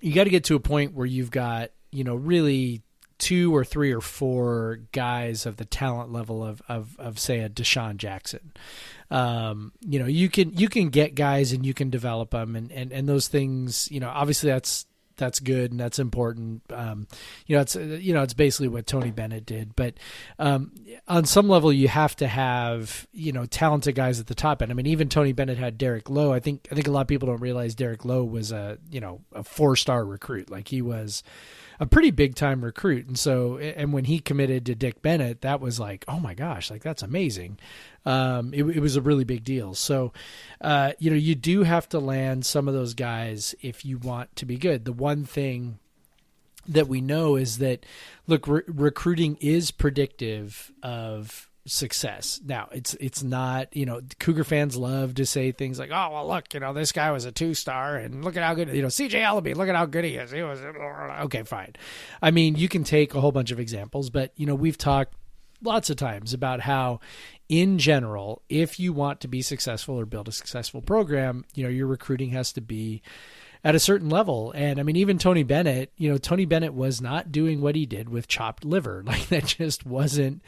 you got to get to a point where you've got you know really two or three or four guys of the talent level of of, of say a Dishon Jackson. Um, you know, you can, you can get guys and you can develop them and, and, and those things, you know, obviously that's, that's good and that's important. Um, you know, it's, you know, it's basically what Tony Bennett did, but, um, on some level you have to have, you know, talented guys at the top end. I mean, even Tony Bennett had Derrick Low. I think, I think a lot of people don't realize Derrick Low was a, you know, a four-star recruit. Like he was a pretty big time recruit. And so, and when he committed to Dick Bennett, that was like, oh my gosh, like that's amazing. Um, it, it was a really big deal. So, uh, you know, you do have to land some of those guys if you want to be good. The one thing that we know is that, look, re- recruiting is predictive of success. Now it's, it's not, you know, Cougar fans love to say things like, oh, well, look, you know, this guy was a two-star and look at how good, you know, C J Elleby, look at how good he is. He was, okay, fine. I mean, you can take a whole bunch of examples, but you know, we've talked lots of times about how, in general, if you want to be successful or build a successful program, you know, your recruiting has to be at a certain level. And I mean, even Tony Bennett, you know, Tony Bennett was not doing what he did with chopped liver. Like that just wasn't,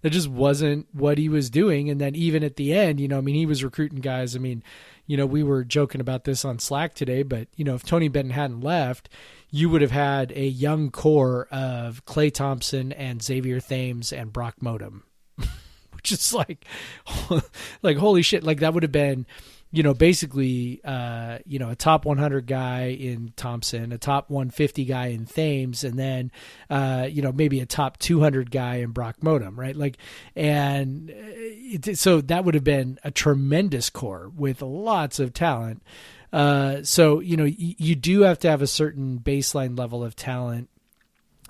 that just wasn't what he was doing. And then even at the end, you know, I mean, he was recruiting guys. I mean, you know, we were joking about this on Slack today, but you know, if Tony Bennett hadn't left, you would have had a young core of Klay Thompson and Xavier Thames and Brock Motum, which is like, like, holy shit. Like that would have been, you know, basically, uh, you know, a top one hundred guy in Thompson, a top one fifty guy in Thames, and then, uh, you know, maybe a top two hundred guy in Brock Motum, right? Like, and it, so that would have been a tremendous core with lots of talent. Uh, so, you know, y- you do have to have a certain baseline level of talent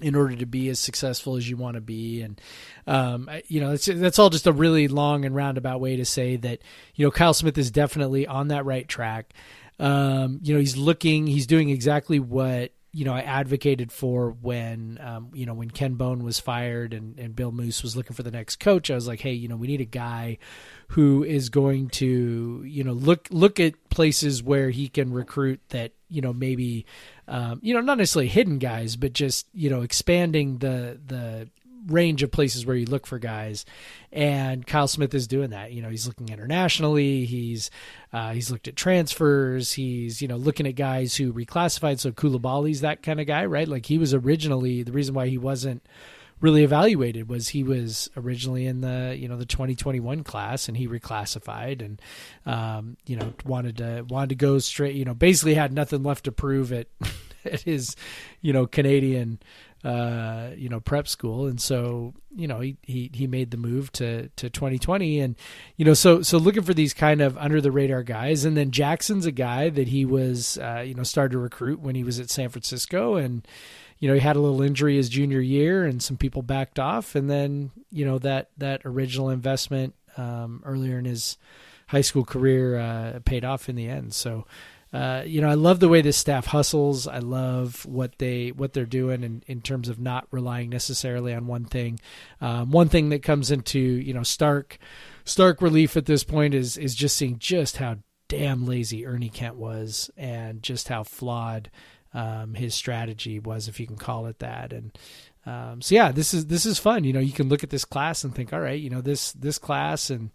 in order to be as successful as you want to be. And, um, you know, it's, that's all just a really long and roundabout way to say that, you know, Kyle Smith is definitely on that right track. Um, you know, he's looking, he's doing exactly what, you know, I advocated for when, um, you know, when Ken Bone was fired and, and Bill Moose was looking for the next coach. I was like, hey, you know, we need a guy who is going to, you know, look, look at places where he can recruit that, you know, maybe, um, you know, not necessarily hidden guys, but just, you know, expanding the, the range of places where you look for guys. And Kyle Smith is doing that. You know, he's looking internationally. He's, uh, he's looked at transfers. He's, you know, looking at guys who reclassified. So Koulibaly's that kind of guy, right? Like he was originally, the reason why he wasn't really evaluated was he was originally in the, you know, the twenty twenty-one class, and he reclassified and, um, you know, wanted to, wanted to go straight, you know, basically had nothing left to prove at, at his, you know, Canadian, uh, you know, prep school. And so, you know, he, he, he made the move to, to twenty twenty and, you know, so, so looking for these kind of under the radar guys. And then Jackson's a guy that he was, uh, you know, started to recruit when he was at San Francisco, and, you know, he had a little injury his junior year and some people backed off. And then, you know, that, that original investment um, earlier in his high school career uh, paid off in the end. So, uh, you know, I love the way this staff hustles. I love what they, what they're doing in, in terms of not relying necessarily on one thing. Um, one thing that comes into, you know, stark, stark relief at this point is, is just seeing just how damn lazy Ernie Kent was and just how flawed Um, his strategy was, if you can call it that. And um, so, yeah, this is, this is fun. You know, you can look at this class and think, all right, you know, this, this class and,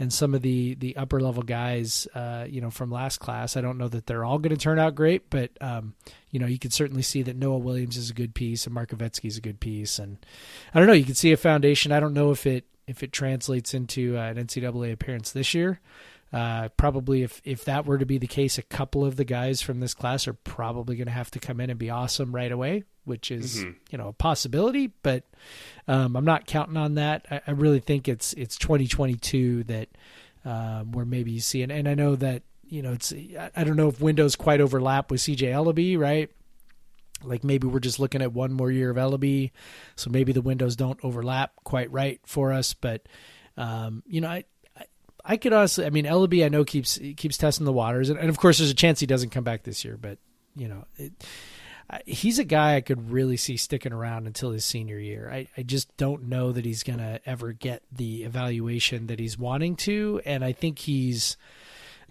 and some of the, the upper level guys, uh, you know, from last class, I don't know that they're all going to turn out great, but um, you know, you can certainly see that Noah Williams is a good piece and Markovetskyy is a good piece. And I don't know, you can see a foundation. I don't know if it, if it translates into uh, an N C double A appearance this year. Uh, probably if, if that were to be the case, a couple of the guys from this class are probably going to have to come in and be awesome right away, which is, mm-hmm. you know, a possibility, but, um, I'm not counting on that. I, I really think it's, it's twenty twenty-two that, um, where maybe you see it. And I know that, you know, it's, I don't know if windows quite overlap with C J Elleby, right? Like maybe we're just looking at one more year of Elleby. So maybe the windows don't overlap quite right for us, but, um, you know, I, I could honestly, I mean, Elleby, I know keeps, keeps testing the waters. And, and of course there's a chance he doesn't come back this year, but you know, it, I, he's a guy I could really see sticking around until his senior year. I, I just don't know that he's going to ever get the evaluation that he's wanting to. And I think he's,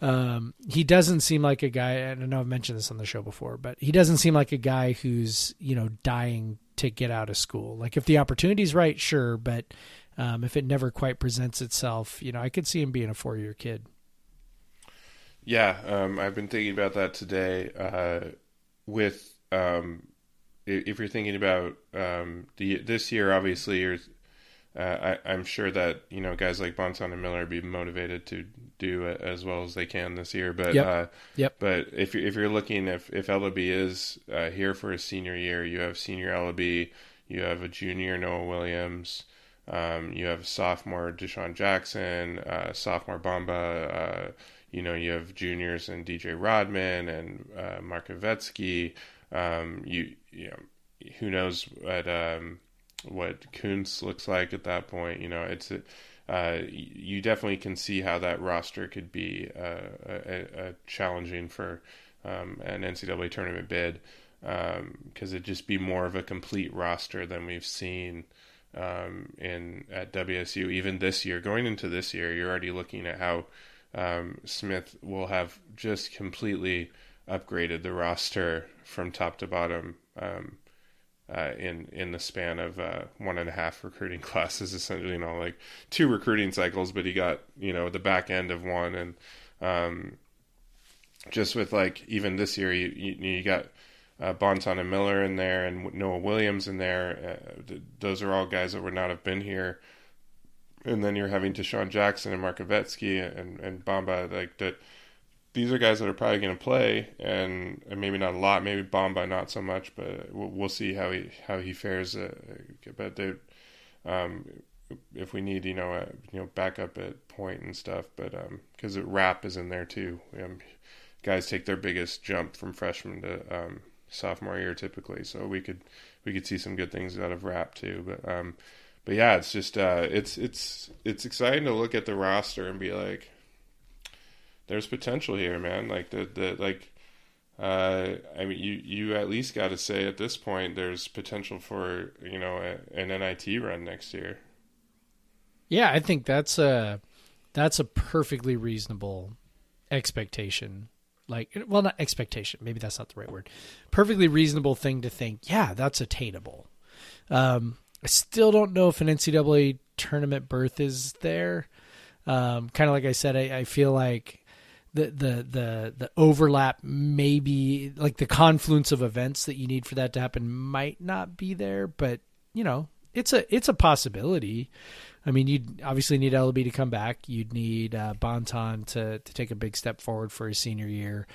um, he doesn't seem like a guy, I don't know, I've mentioned this on the show before, but he doesn't seem like a guy who's, you know, dying to get out of school. Like if the opportunity's right, sure. But, Um, if it never quite presents itself, you know, I could see him being a four-year kid. Yeah, um, I've been thinking about that today. Uh, with um, if you're thinking about um, the this year, obviously, you're, uh, I, I'm sure that you know guys like Bonson and Miller be motivated to do as well as they can this year. But yep. Uh, yep. But if you're, if you're looking, if if Elleby is uh, here for his senior year, you have senior Elleby, you have a junior Noah Williams. Um, you have sophomore Dishon Jackson, uh, sophomore Bamba, uh, you know, you have juniors and D J Rodman and, uh, Markovetskyy. Um, you, you know, who knows what, um, what Kuntz looks like at that point. You know, it's, uh, you definitely can see how that roster could be, uh, a, a challenging for, um, an N C double A tournament bid. Um, cause it'd just be more of a complete roster than we've seen, um, in at W S U. Even this year, going into this year, you're already looking at how um, Smith will have just completely upgraded the roster from top to bottom um, uh, in in the span of uh, one and a half recruiting classes, essentially, you know, like two recruiting cycles, but he got, you know, the back end of one. And um, just with, like, even this year, you, you, you got uh, Bonton and Miller in there and Noah Williams in there. Uh, th- those are all guys that would not have been here. And then you're having Dishon Jackson and Markovetskyy and, and Bamba, like, that. These are guys that are probably going to play, and maybe not a lot, maybe Bamba not so much, but we'll, we'll see how he how he fares. Uh, but they, um, if we need, you know, a, you know, backup at point and stuff, but because um, Rapp is in there too. Um, guys take their biggest jump from freshman to um, sophomore year typically, so we could we could see some good things out of Rapp too. But um, but yeah, it's just uh, it's it's it's exciting to look at the roster and be like, there's potential here, man. Like the, the like, uh, I mean, you, you at least got to say at this point, there's potential for, you know, a, an N I T run next year. Yeah. I think that's a, that's a perfectly reasonable expectation. Like, well, not expectation. Maybe that's not the right word. Perfectly reasonable thing to think. Yeah, that's attainable. Um, I still don't know if an N C double A tournament berth is there. Um, kind of like I said, I, I feel like, The, the the the overlap, maybe like the confluence of events that you need for that to happen might not be there, but you know, it's a it's a possibility. I mean, you'd obviously need Elleby to come back. You'd need uh, Bonton to to take a big step forward for his senior year.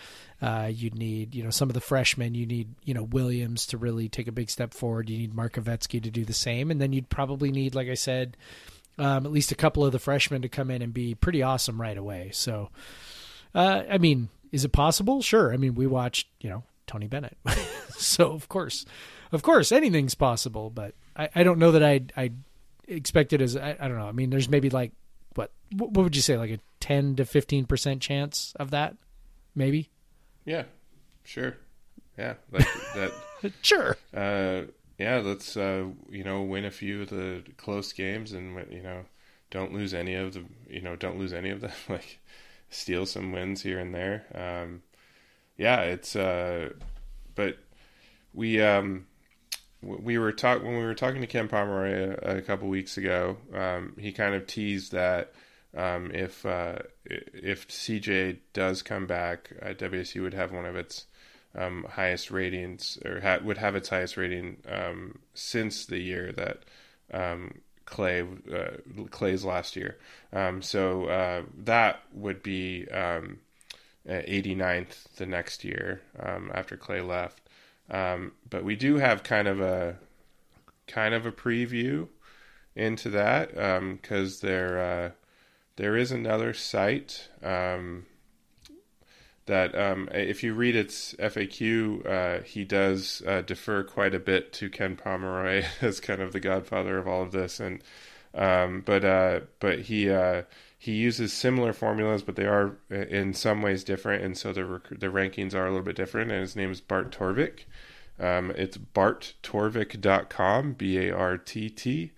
Uh, you'd need, you know, some of the freshmen. You need, you know, Williams to really take a big step forward. You need Markovetskyy to do the same, and then you'd probably need, like I said, um, at least a couple of the freshmen to come in and be pretty awesome right away. So. Uh, I mean, is it possible? Sure. I mean, we watched, you know, Tony Bennett. So, of course, of course, anything's possible. But I, I don't know that I I expect it as, I, I don't know. I mean, there's maybe like, what, what would you say? Like a ten to fifteen percent chance of that? Maybe? Yeah, sure. Yeah. Like that. Sure. Uh, yeah, let's, uh, you know, win a few of the close games and, you know, don't lose any of the, you know, don't lose any of them. Like, steal some wins here and there. Um, yeah, it's, uh, but we, um, we were talking, when we were talking to Ken Pomeroy a, a couple weeks ago, um, he kind of teased that, um, if, uh, if C J does come back, uh, W S U would have one of its, um, highest ratings, or ha- would have its highest rating, um, since the year that, um, Klay, uh, Klay's last year. Um, so uh, that would be um, eighty-ninth the next year um, after Klay left. Um, but we do have kind of a kind of a preview into that because um, there uh, there is another site um, that um, if you read its F A Q, uh, he does uh, defer quite a bit to Ken Pomeroy as kind of the godfather of all of this. And um, but uh, but he uh, he uses similar formulas, but they are in some ways different, and so the rec- the rankings are a little bit different. And his name is Bart Torvik. Um, it's bart torvik dot com, B A R T T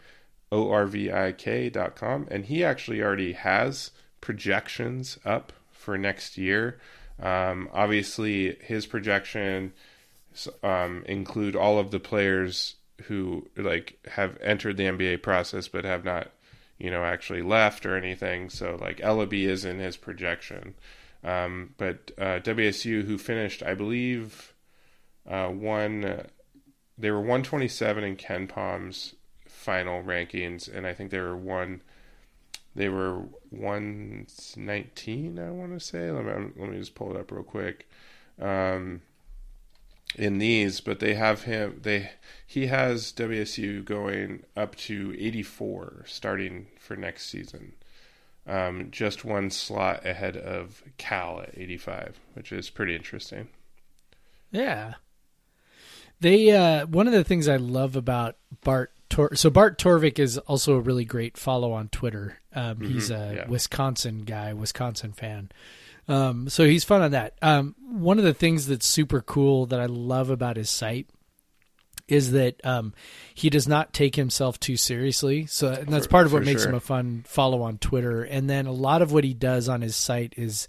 O R V I K dot com, and he actually already has projections up for next year. Um, obviously his projection, um, include all of the players who like have entered the N B A process, but have not, you know, actually left or anything. So like Elleby is in his projection. Um, but, uh, W S U, who finished, I believe, uh, one, uh, they were one twenty-seven in Kenpom's final rankings. And I think they were one, They were one nineteen, I want to say. Let me, let me just pull it up real quick. Um, in these, but they have him. They he has W S U going up to eighty-four starting for next season. Um, just one slot ahead of Cal at eighty-five, which is pretty interesting. Yeah. They uh, one of the things I love about Bart. Tor- so Bart Torvik is also a really great follow on Twitter. Um, mm-hmm, he's a yeah. Wisconsin guy, Wisconsin fan. Um, so he's fun on that. Um, one of the things that's super cool that I love about his site is that um, he does not take himself too seriously. So and that's part of what for, for makes sure. him a fun follow on Twitter. And then a lot of what he does on his site is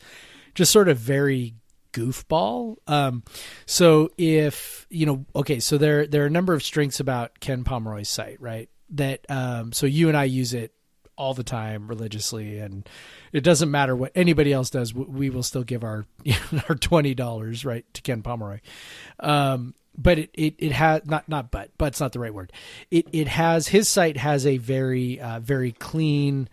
just sort of very goofball. Um, so if, you know, okay, so there, there are a number of strengths about Ken Pomeroy's site, right? That um, so you and I use it all the time religiously, and it doesn't matter what anybody else does. We will still give our, you know, our twenty dollars right to Ken Pomeroy. Um, but it, it, it has not, not, but, but it's not the right word. It, it has, his site has a very, uh, very clean,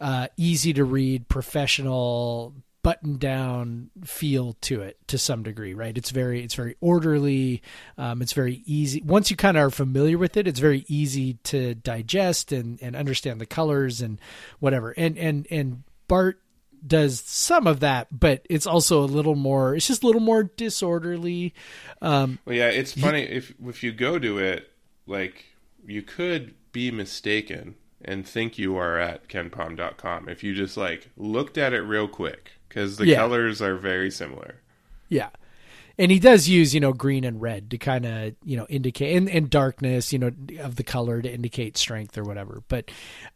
uh, easy to read, professional, button down feel to it to some degree, right? It's very, it's very orderly. Um, it's very easy. Once you kind of are familiar with it, it's very easy to digest and, and understand the colors and whatever. And, and, and Bart does some of that, but it's also a little more, it's just a little more disorderly. Um, well, yeah, it's funny. He, if, if you go to it, like you could be mistaken and think you are at Ken Pom dot com if you just like looked at it real quick. Because the yeah. colors are very similar. Yeah. And he does use, you know, green and red to kind of, you know, indicate, and, and darkness, you know, of the color to indicate strength or whatever. But,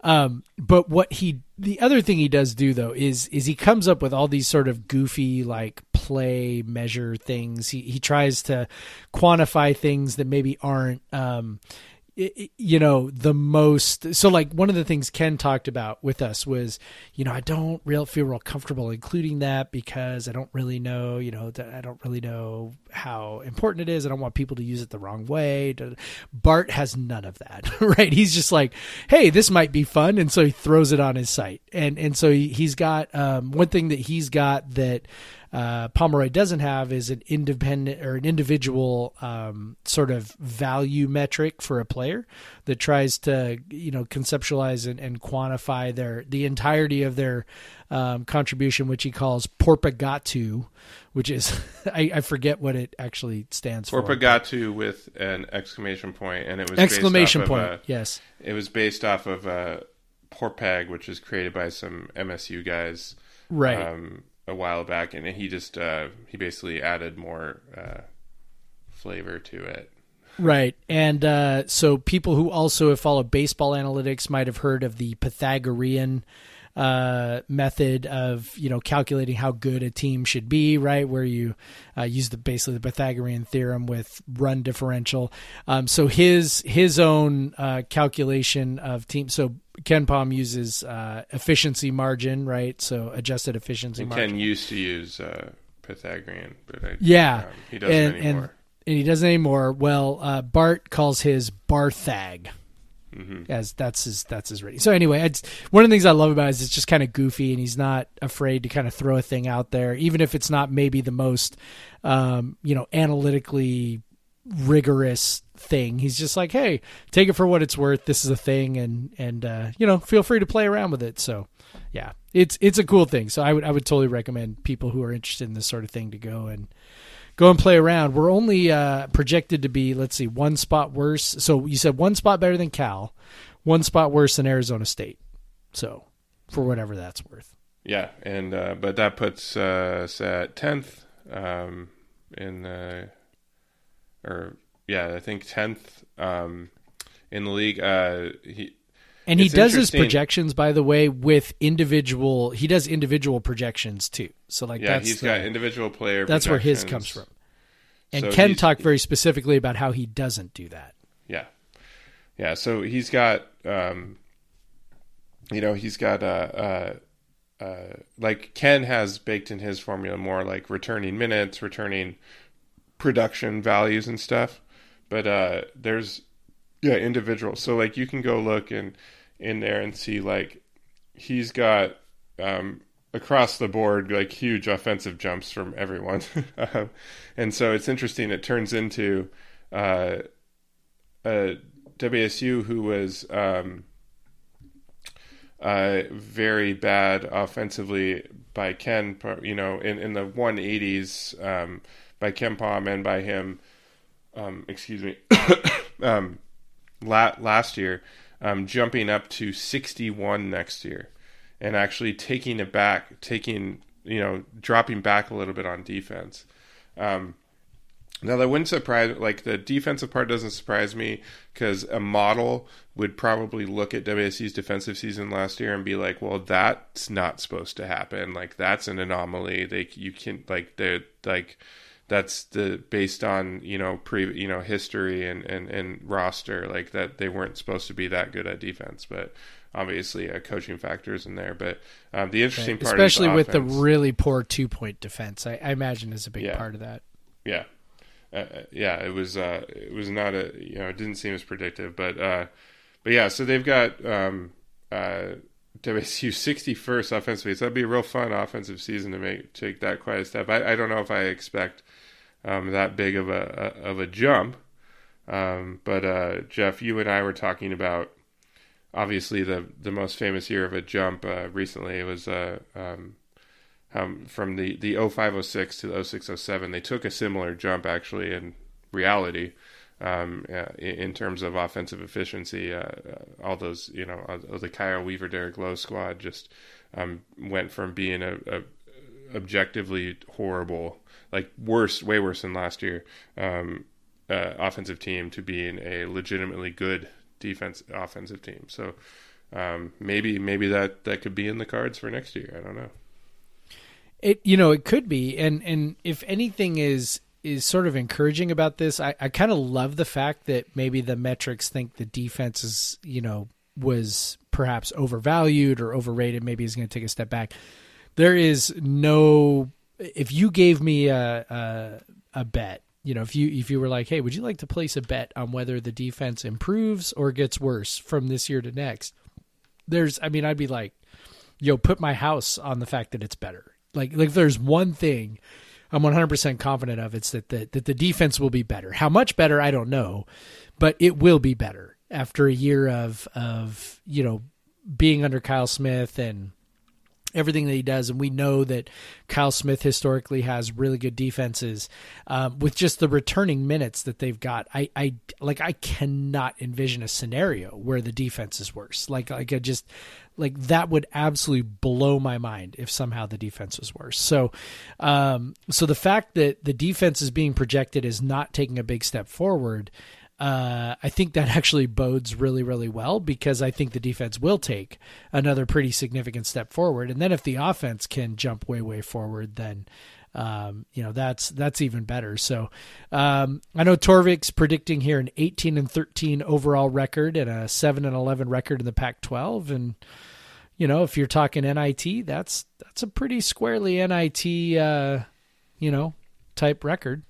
um, but what he, the other thing he does do though, is, is he comes up with all these sort of goofy, like play measure things. He, he tries to quantify things that maybe aren't, um, you know, the most. So like one of the things Ken talked about with us was, you know, I don't real feel real comfortable including that because I don't really know, you know, I don't really know how important it is. I don't want people to use it the wrong way. Bart has none of that, right? He's just like, hey, this might be fun. And so he throws it on his site. And, and so he, he's got um, one thing that he's got that uh, Pomeroy doesn't have is an independent or an individual um, sort of value metric for a player that tries to, you know, conceptualize and, and quantify their, the entirety of their um, contribution, which he calls PORPAGATU, which is, I, I forget what it actually stands for. PORPAGATU with an exclamation point, and it was exclamation based off point. Of a, yes. It was based off of a PORPAG, which was created by some M S U guys. Right. Um, a while back, and he just uh he basically added more uh flavor to it, right? And uh so people who also have followed baseball analytics might have heard of the Pythagorean uh method of, you know, calculating how good a team should be, right? Where you uh, use the basically the Pythagorean theorem with run differential. Um so his his own uh calculation of team, so Ken Pom uses uh, efficiency margin, right? So adjusted efficiency and margin. Ken used to use uh, Pythagorean, but I, yeah, um, he doesn't and, anymore. And, and he doesn't anymore. Well, uh, Bart calls his Barthag, mm-hmm. as that's his that's his rating. So anyway, it's, one of the things I love about it is it's just kind of goofy, and he's not afraid to kind of throw a thing out there, even if it's not maybe the most um, you know, analytically rigorous thing. He's just like, hey, take it for what it's worth. This is a thing, and and uh you know, feel free to play around with it. So yeah, it's it's a cool thing. So I would I would totally recommend people who are interested in this sort of thing to go and go and play around. We're only uh projected to be, let's see, one spot worse. So you said one spot better than Cal, one spot worse than Arizona State. So for whatever that's worth. Yeah, and uh but that puts uh, us at tenth um in the or yeah, I think tenth um, in the league. Uh, he and he does his projections, by the way, with individual. He does individual projections too. So like, yeah, that's he's the, got individual player. That's where his comes from. And so Ken talked very specifically about how he doesn't do that. Yeah, yeah. So he's got, um, you know, he's got a. Uh, uh, uh, like Ken has baked in his formula more like returning minutes, returning production values and stuff. But uh, there's, yeah, individual. So, like, you can go look and in there and see, like, he's got um, across the board, like, huge offensive jumps from everyone. um, and so it's interesting. It turns into uh, a W S U who was um, uh, very bad offensively by Ken, you know, in, in the one eighties um, by Kempom and by him. Um, excuse me, um, la- last year, um, jumping up to sixty-one next year and actually taking it back, taking, you know, dropping back a little bit on defense. Um, Now, that wouldn't surprise, like, the defensive part doesn't surprise me, because a model would probably look at W S U's defensive season last year and be like, well, that's not supposed to happen. Like, that's an anomaly. They, you can't, like, they're, like, that's the, based on, you know, pre, you know, history and, and, and roster, like, that they weren't supposed to be that good at defense, but obviously a uh, coaching factors in there. But um, the interesting right. part especially is the with offense. The really poor two point defense, I, I imagine is a big yeah. part of that. Yeah. Uh, yeah, it was, uh, it was not a, you know, it didn't seem as predictive, but, uh, but yeah, so they've got, um, uh, W S U sixty-first offensively. So that'd be a real fun offensive season to make, take that quite a step. I, I don't know if I expect, um, that big of a, a of a jump. Um, but, uh, Jeff, you and I were talking about, obviously the, the most famous year of a jump, uh, recently. It was, uh, um, Um, from the, the oh five oh six to the oh six oh seven, they took a similar jump actually in reality, um, uh, in, in terms of offensive efficiency. Uh, uh, all those, you know, uh, the Kyle Weaver, Derrick Low squad just um, went from being a, a objectively horrible, like worse, way worse than last year, um, uh, offensive team to being a legitimately good defense offensive team. So um, maybe maybe that, that could be in the cards for next year. I don't know. It, you know, it could be. And, and if anything is, is sort of encouraging about this, I, I kind of love the fact that maybe the metrics think the defense is, you know, was perhaps overvalued or overrated. Maybe it's going to take a step back. There is no, if you gave me a, a, a bet, you know, if you, if you were like, hey, would you like to place a bet on whether the defense improves or gets worse from this year to next? There's, I mean, I'd be like, yo, put my house on the fact that it's better. Like, like, if there's one thing I'm one hundred percent confident of, it's that the, that the defense will be better. How much better, I don't know, but it will be better after a year of, of, you know, being under Kyle Smith and everything that he does. And we know that Kyle Smith historically has really good defenses, um, with just the returning minutes that they've got. I, I like, I cannot envision a scenario where the defense is worse. Like, like I just like that would absolutely blow my mind if somehow the defense was worse. So, um, so the fact that the defense is being projected as not taking a big step forward, Uh, I think that actually bodes really, really well, because I think the defense will take another pretty significant step forward. And then if the offense can jump way, way forward, then, um, you know, that's, that's even better. So um, I know Torvik's predicting here an eighteen and thirteen overall record and a seven and eleven record in the Pac twelve. And, you know, if you're talking N I T, that's, that's a pretty squarely N I T, uh, you know, type record.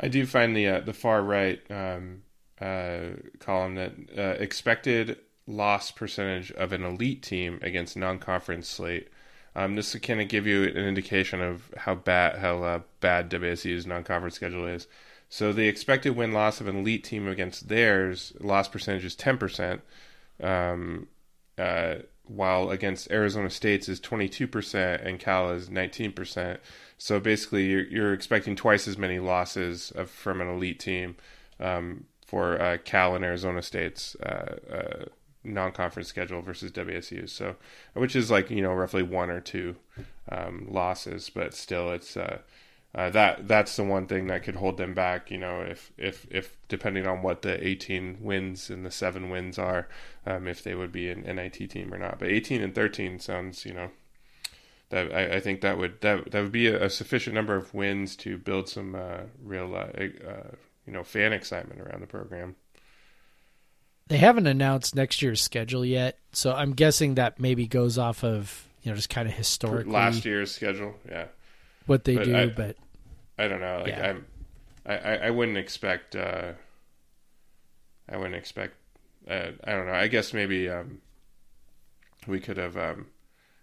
I do find the, uh, the far right, um, Uh, column that uh, expected loss percentage of an elite team against non-conference slate. Um, this is kind of give you an indication of how bad how uh, bad W S U's non-conference schedule is. So the expected win-loss of an elite team against theirs, loss percentage is ten percent, um, uh, while against Arizona State's is twenty-two percent and Cal is nineteen percent. So basically, you're, you're expecting twice as many losses of, from an elite team, um, for uh, Cal and Arizona State's uh, uh, non-conference schedule versus W S U's, so which is like, you know, roughly one or two um, losses, but still, it's uh, uh, that that's the one thing that could hold them back. You know, if if if depending on what the eighteen wins and the seven wins are, um, if they would be an N I T team or not. But eighteen and thirteen sounds, you know, that I, I think that would that that would be a, a sufficient number of wins to build some uh, real. Uh, uh, you know, fan excitement around the program. They haven't announced next year's schedule yet, so I'm guessing that maybe goes off of, you know, just kind of historically last year's schedule. Yeah. What they but do, I, but I don't know. Like yeah. I'm, I, I wouldn't expect, uh, I wouldn't expect, uh, I don't know. I guess maybe, um, we could have, um,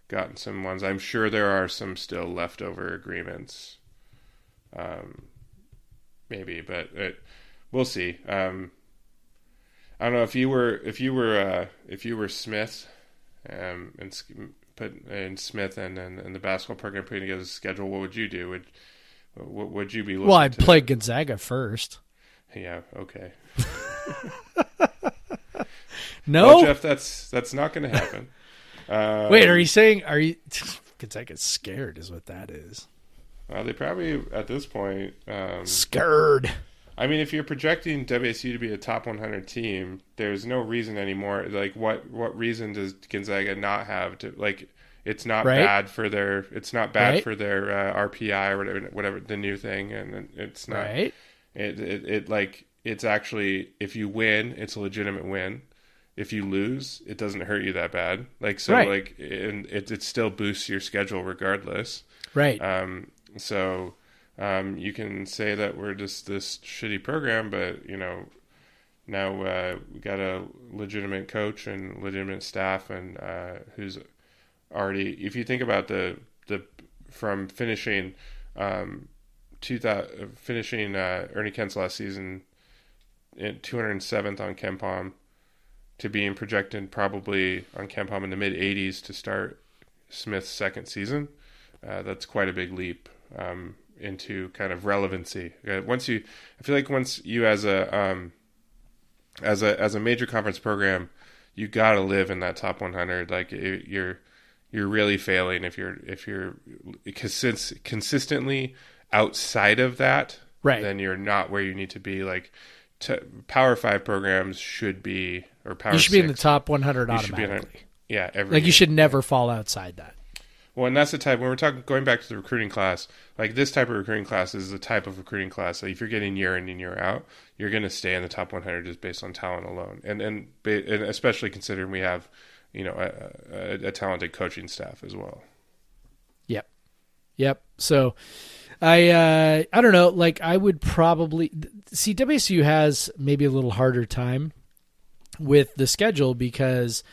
gotten some ones. I'm sure there are some still leftover agreements. Um, Maybe, but it, we'll see. Um, I don't know if you were if you were uh, if you were Smith, um, and put and Smith and, and and the basketball program putting together a schedule. What would you do? Would what would you be? Looking well, I'd to? play Gonzaga first. Yeah. Okay. No, well, Jeff, that's that's not going to happen. um, Wait, are you saying are you Gonzaga's scared? Is what that is. Well, they probably, at this point... Um, scared. I mean, if you're projecting W S U to be a top one hundred team, there's no reason anymore. Like, what what reason does Gonzaga not have to, like, it's not right. bad for their, it's not bad right. for their uh, R P I or whatever, whatever the new thing, and it's not, right. it, it, it, like, it's actually, if you win, it's a legitimate win. If you lose, it doesn't hurt you that bad. Like, so, right. like, and it, it still boosts your schedule regardless. Right. Um. So, um, you can say that we're just this shitty program, but, you know, now uh, we got a legitimate coach and legitimate staff, and uh, who's already, if you think about the the from finishing um two thousand finishing uh Ernie Kent's last season at two hundred seventh on Kempom to being projected probably on Kempom in the mid eighties to start Smith's second season, uh that's quite a big leap um into kind of relevancy. Once you, I feel like once you as a um as a as a major conference program, you gotta live in that top one hundred. Like, it, you're You're really failing if you're if you're cons- consistently outside of that. Right. Then you're not where you need to be. Like, t- Power Five programs should be, or Power. You should six, be in the top one hundred automatically. In, yeah, every like year. You should never fall outside that. Well, and that's the type when we're talking going back to the recruiting class. Like, this type of recruiting class is the type of recruiting class that if you're getting year in and year out, you're going to stay in the top one hundred just based on talent alone, and and, and especially considering we have, you know, a, a, a talented coaching staff as well. Yep. Yep. So I, uh, I don't know, like, I would probably see W S U has maybe a little harder time with the schedule because,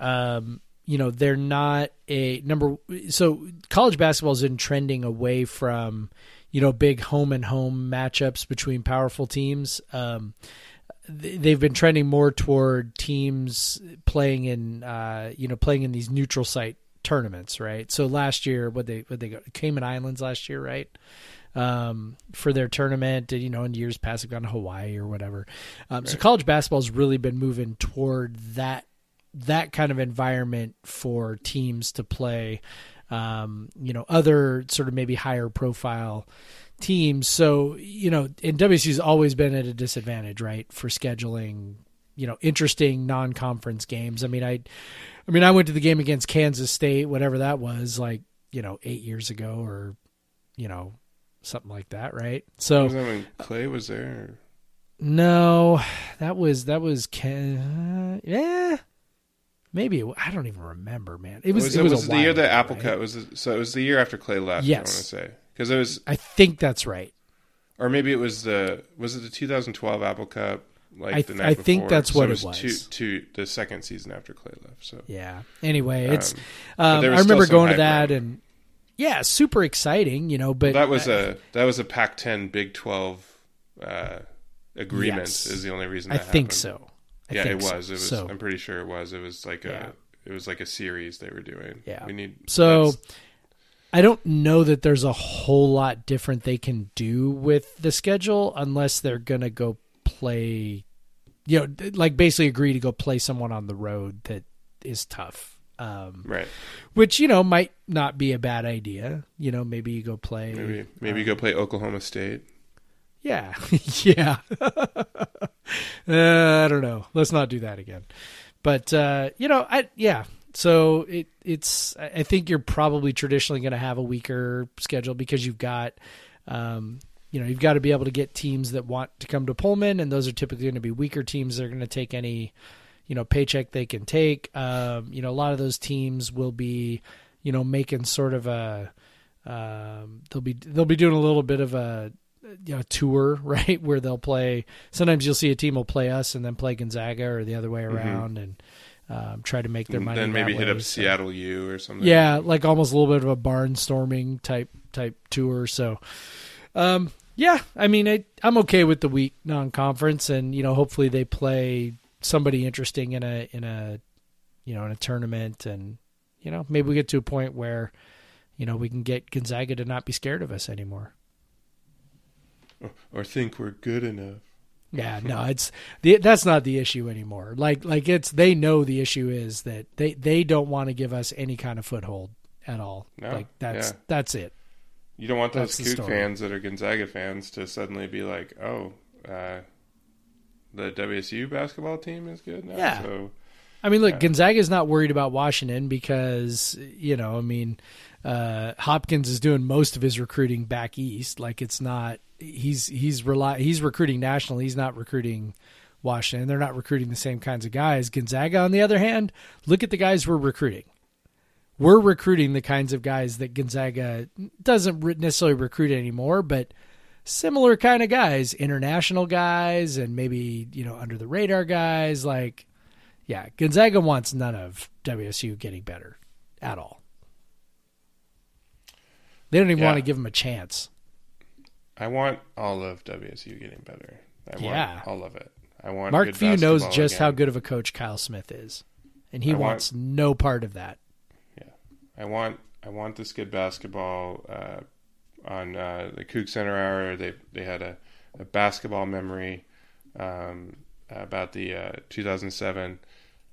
um, you know, they're not a number. So college basketball has been trending away from, you know, big home and home matchups between powerful teams. Um, They've been trending more toward teams playing in, uh, you know, playing in these neutral site tournaments, right? So last year, what they, what they go Cayman Islands last year, right? Um, for their tournament, you know, in years past, they've gone to Hawaii or whatever. Um, right. So college basketball's really been moving toward that that kind of environment for teams to play, um, you know, other sort of maybe higher profile teams. So, you know, and W S U's always been at a disadvantage, right, for scheduling, you know, interesting non-conference games. I mean, I, I mean, I went to the game against Kansas State, whatever that was, like, you know, eight years ago or, you know, something like that, right? So was that when Klay was there? No, that was that was Ken. Uh, yeah. Maybe it, I don't even remember, man. It was, was it, it was, was the year that Apple right? Cut was. The, so it was the year after Klay left. Yes. I want to say. Because it was, I think that's right, or maybe it was the was it the twenty twelve Apple Cup? Like I, the night I before. think that's so what it was. It was. Two, two, the second season after Klay left. So yeah. Anyway, it's um, um, I remember going to that around. and yeah, super exciting, you know. But well, that was I, a that was a Pac ten Big twelve uh, agreement. Yes. Is the only reason that I think happened. so. I yeah, think it was. It was. So. I'm pretty sure it was. It was like yeah. a it was like a series they were doing. Yeah, we need so. I don't know that there's a whole lot different they can do with the schedule unless they're going to go play, you know, like basically agree to go play someone on the road that is tough. Um, right. Which, you know, might not be a bad idea. You know, maybe you go play. Maybe, maybe um, you go play Oklahoma State. Yeah. yeah. uh, I don't know. Let's not do that again. But, uh, you know, I yeah. So it it's I think you're probably traditionally going to have a weaker schedule because you've got, um, you know, you've got to be able to get teams that want to come to Pullman, and those are typically going to be weaker teams. They're going to take any, you know, paycheck they can take. Um, you know, a lot of those teams will be, you know, making sort of a, um, they'll be they'll be doing a little bit of a. You know, tour, right, where they'll play. Sometimes you'll see a team will play us and then play Gonzaga or the other way around, mm-hmm. and um, try to make their money. Then maybe hit way. up so, Seattle U or something. Yeah, like almost a little bit of a barnstorming type type tour. So, um, yeah, I mean, I, I'm okay with the week non-conference, and you know, hopefully they play somebody interesting in a in a you know in a tournament, and you know, maybe we get to a point where you know we can get Gonzaga to not be scared of us anymore. Or think we're good enough. Yeah, no, it's the, that's not the issue anymore. Like, like it's they know the issue is that they, they don't want to give us any kind of foothold at all. No, like that's yeah. that's it. You don't want those Coug fans that are Gonzaga fans to suddenly be like, oh, uh, the W S U basketball team is good now. Yeah. So, I mean, look, yeah. Gonzaga's not worried about Washington because, you know, I mean, uh, Hopkins is doing most of his recruiting back east. Like, it's not he's he's rely he's recruiting nationally. He's not recruiting Washington. They're not recruiting the same kinds of guys. Gonzaga, on the other hand, look at the guys we're recruiting. We're recruiting the kinds of guys that Gonzaga doesn't necessarily recruit anymore, but similar kind of guys, international guys, and maybe, you know, under the radar guys. Like, yeah, Gonzaga wants none of W S U getting better at all. They don't even yeah. want to give them a chance. I want all of W S U getting better. I yeah. want all of it. I want Mark Few knows just again. how good of a coach Kyle Smith is, and he I wants want... no part of that. I want I want this good basketball. Uh, on uh, the Cougar Center Hour, they they had a, a basketball memory um, about the uh, two thousand seven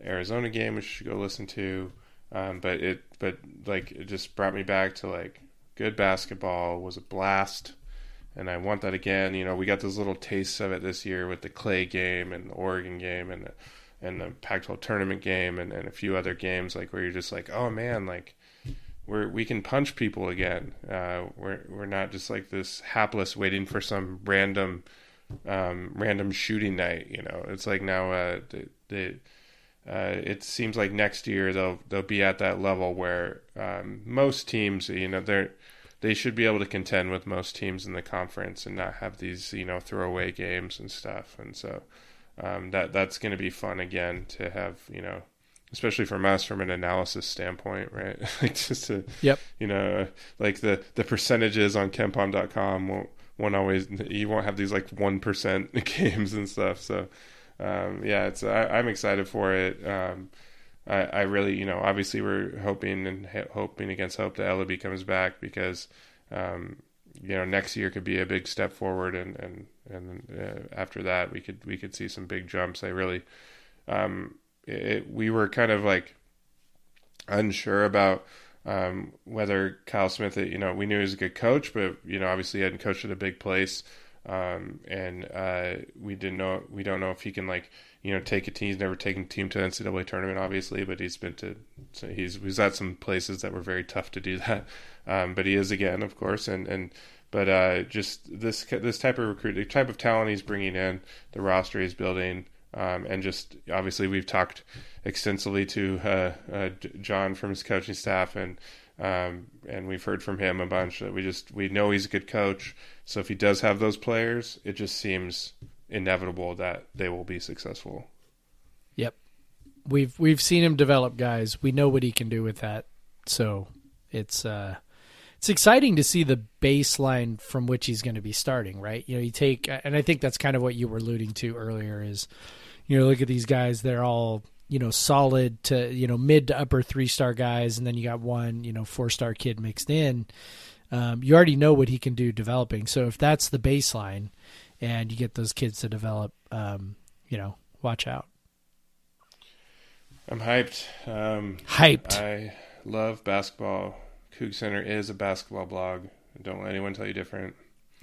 Arizona game, which you should go listen to. Um, but it but like it just brought me back to like good basketball was a blast, and I want that again. You know, we got those little tastes of it this year with the Klay game and the Oregon game and the and the Pac twelve tournament game and, and a few other games like where you're just like, oh man, like. We we can punch people again. Uh, we're we're not just like this hapless waiting for some random, um, random shooting night. You know, it's like now uh, the, the uh, it seems like next year they'll they'll be at that level where um, most teams, you know, they're they should be able to contend with most teams in the conference and not have these, you know, throwaway games and stuff. And so um, that that's going to be fun again to have, you know. Especially from us, from an analysis standpoint, right? Like just to, yep. you know, like the, the percentages on Kempom dot com won't, won't always, you won't have these like one percent games and stuff. So, um, yeah, it's, I, I'm excited for it. Um, I, I really, you know, obviously we're hoping and ha- hoping against hope that Elleby comes back because, um, you know, next year could be a big step forward. And, and, and uh, after that we could, we could see some big jumps. I really, um, It, we were kind of like unsure about um, whether Kyle Smith, you know, we knew he was a good coach, but, you know, obviously he hadn't coached at a big place. Um, and uh, we didn't know, we don't know if he can like, you know, take a team. He's never taken a team to the N C double A tournament, obviously, but he's been to, so he's, he's at some places that were very tough to do that. Um, but he is again, of course. And, and, but uh, just this, this type of recruit, the type of talent he's bringing in, the roster he's building, Um, and just obviously we've talked extensively to uh, uh, John from his coaching staff, and um, and we've heard from him a bunch that we just we know he's a good coach. So if he does have those players, it just seems inevitable that they will be successful. Yep, we've we've seen him develop guys. We know what he can do with that. So it's uh, it's exciting to see the baseline from which he's going to be starting. Right, you know, you take, and I think that's kind of what you were alluding to earlier is. You know, look at these guys, they're all, you know, solid to, you know, mid to upper three-star guys, and then you got one, you know, four-star kid mixed in. Um, you already know what he can do developing. So if that's the baseline and you get those kids to develop, um, you know, watch out. I'm hyped. Um, hyped. I love basketball. Cougar Center is a basketball blog. Don't let anyone tell you different.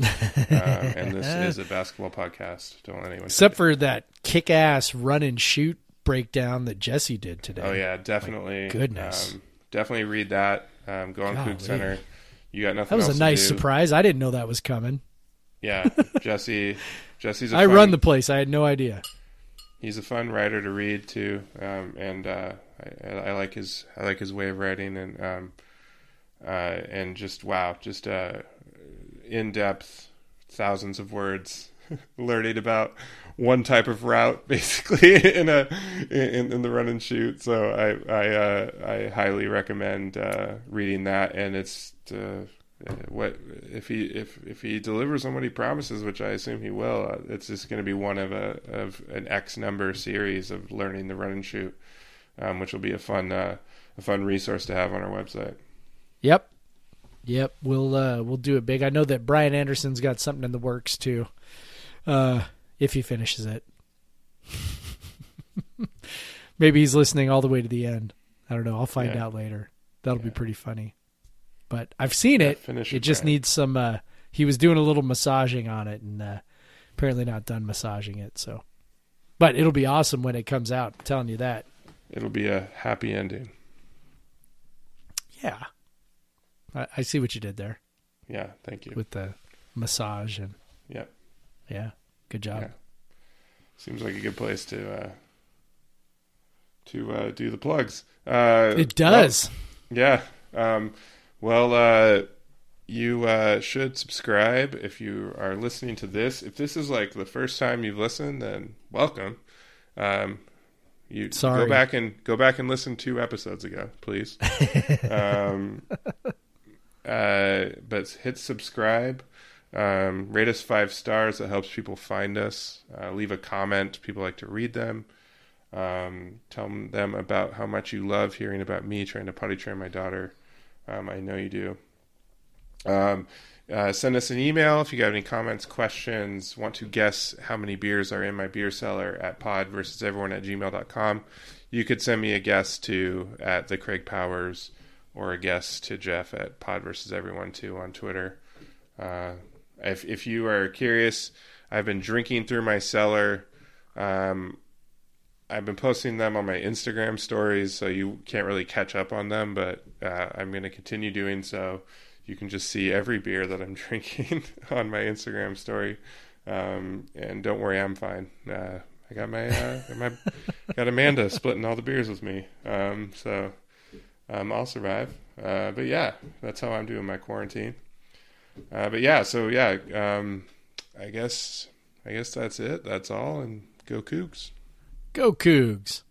uh, and this is a basketball podcast. Don't let anyone except for that kick-ass run and shoot breakdown that Jesse did today. Oh yeah, definitely. My goodness, um, definitely read that. Um, go on Food Center. You got nothing. That was else a nice to do. Surprise. I didn't know that was coming. Yeah, Jesse. Jesse's. A I fun, run the place. I had no idea. He's a fun writer to read too, um, and uh, I, I like his. I like his way of writing, and um, uh, and just wow, just. Uh, in-depth, thousands of words, learning about one type of route, basically in a in, in the run and shoot. So I I uh, I highly recommend uh, reading that. And it's uh, what if he if if he delivers on what he promises, which I assume he will. Uh, it's just going to be one of a of an X number series of learning the run and shoot, um, which will be a fun uh, a fun resource to have on our website. Yep. Yep, we'll uh, we'll do it big. I know that Brian Anderson's got something in the works too, uh, if he finishes it. Maybe he's listening all the way to the end. I don't know. I'll find yeah. out later. That'll yeah. be pretty funny. But I've seen yeah, it. It, it just needs some. Uh, he was doing a little massaging on it, and uh, apparently not done massaging it. So, but it'll be awesome when it comes out. I'm telling you that. It'll be a happy ending. Yeah. I, I see what you did there. Yeah, thank you. With the massage and... Yeah. Yeah, good job. Yeah. Seems like a good place to... Uh... to uh, do the plugs. Uh, it does. Well, yeah. Um, well, uh, you uh, should subscribe if you are listening to this. If this is like the first time you've listened, then welcome. Um, you Sorry. go back and go back and listen two episodes ago, please. um, uh, but hit subscribe. Um, rate us five stars. That helps people find us. Uh, leave a comment. People like to read them. Um, tell them about how much you love hearing about me trying to potty train my daughter. Um, I know you do. Um, uh, send us an email if you got any comments, questions, want to guess how many beers are in my beer cellar at pod versus everyone at gmail dot com. You could send me a guess to at the Craig Powers or a guess to Jeff at podversuseveryone too on Twitter. Uh, if, if you are curious, I've been drinking through my cellar. Um, I've been posting them on my Instagram stories, so you can't really catch up on them, but uh, I'm going to continue doing so. You can just see every beer that I'm drinking on my Instagram story. Um, and don't worry, I'm fine. Uh, I got my, uh, my got Amanda splitting all the beers with me. Um, so um, I'll survive. Uh, but yeah, that's how I'm doing my quarantine. Uh, but yeah, so yeah, um, I guess I guess that's it. That's all. And go Cougs. Go Cougs.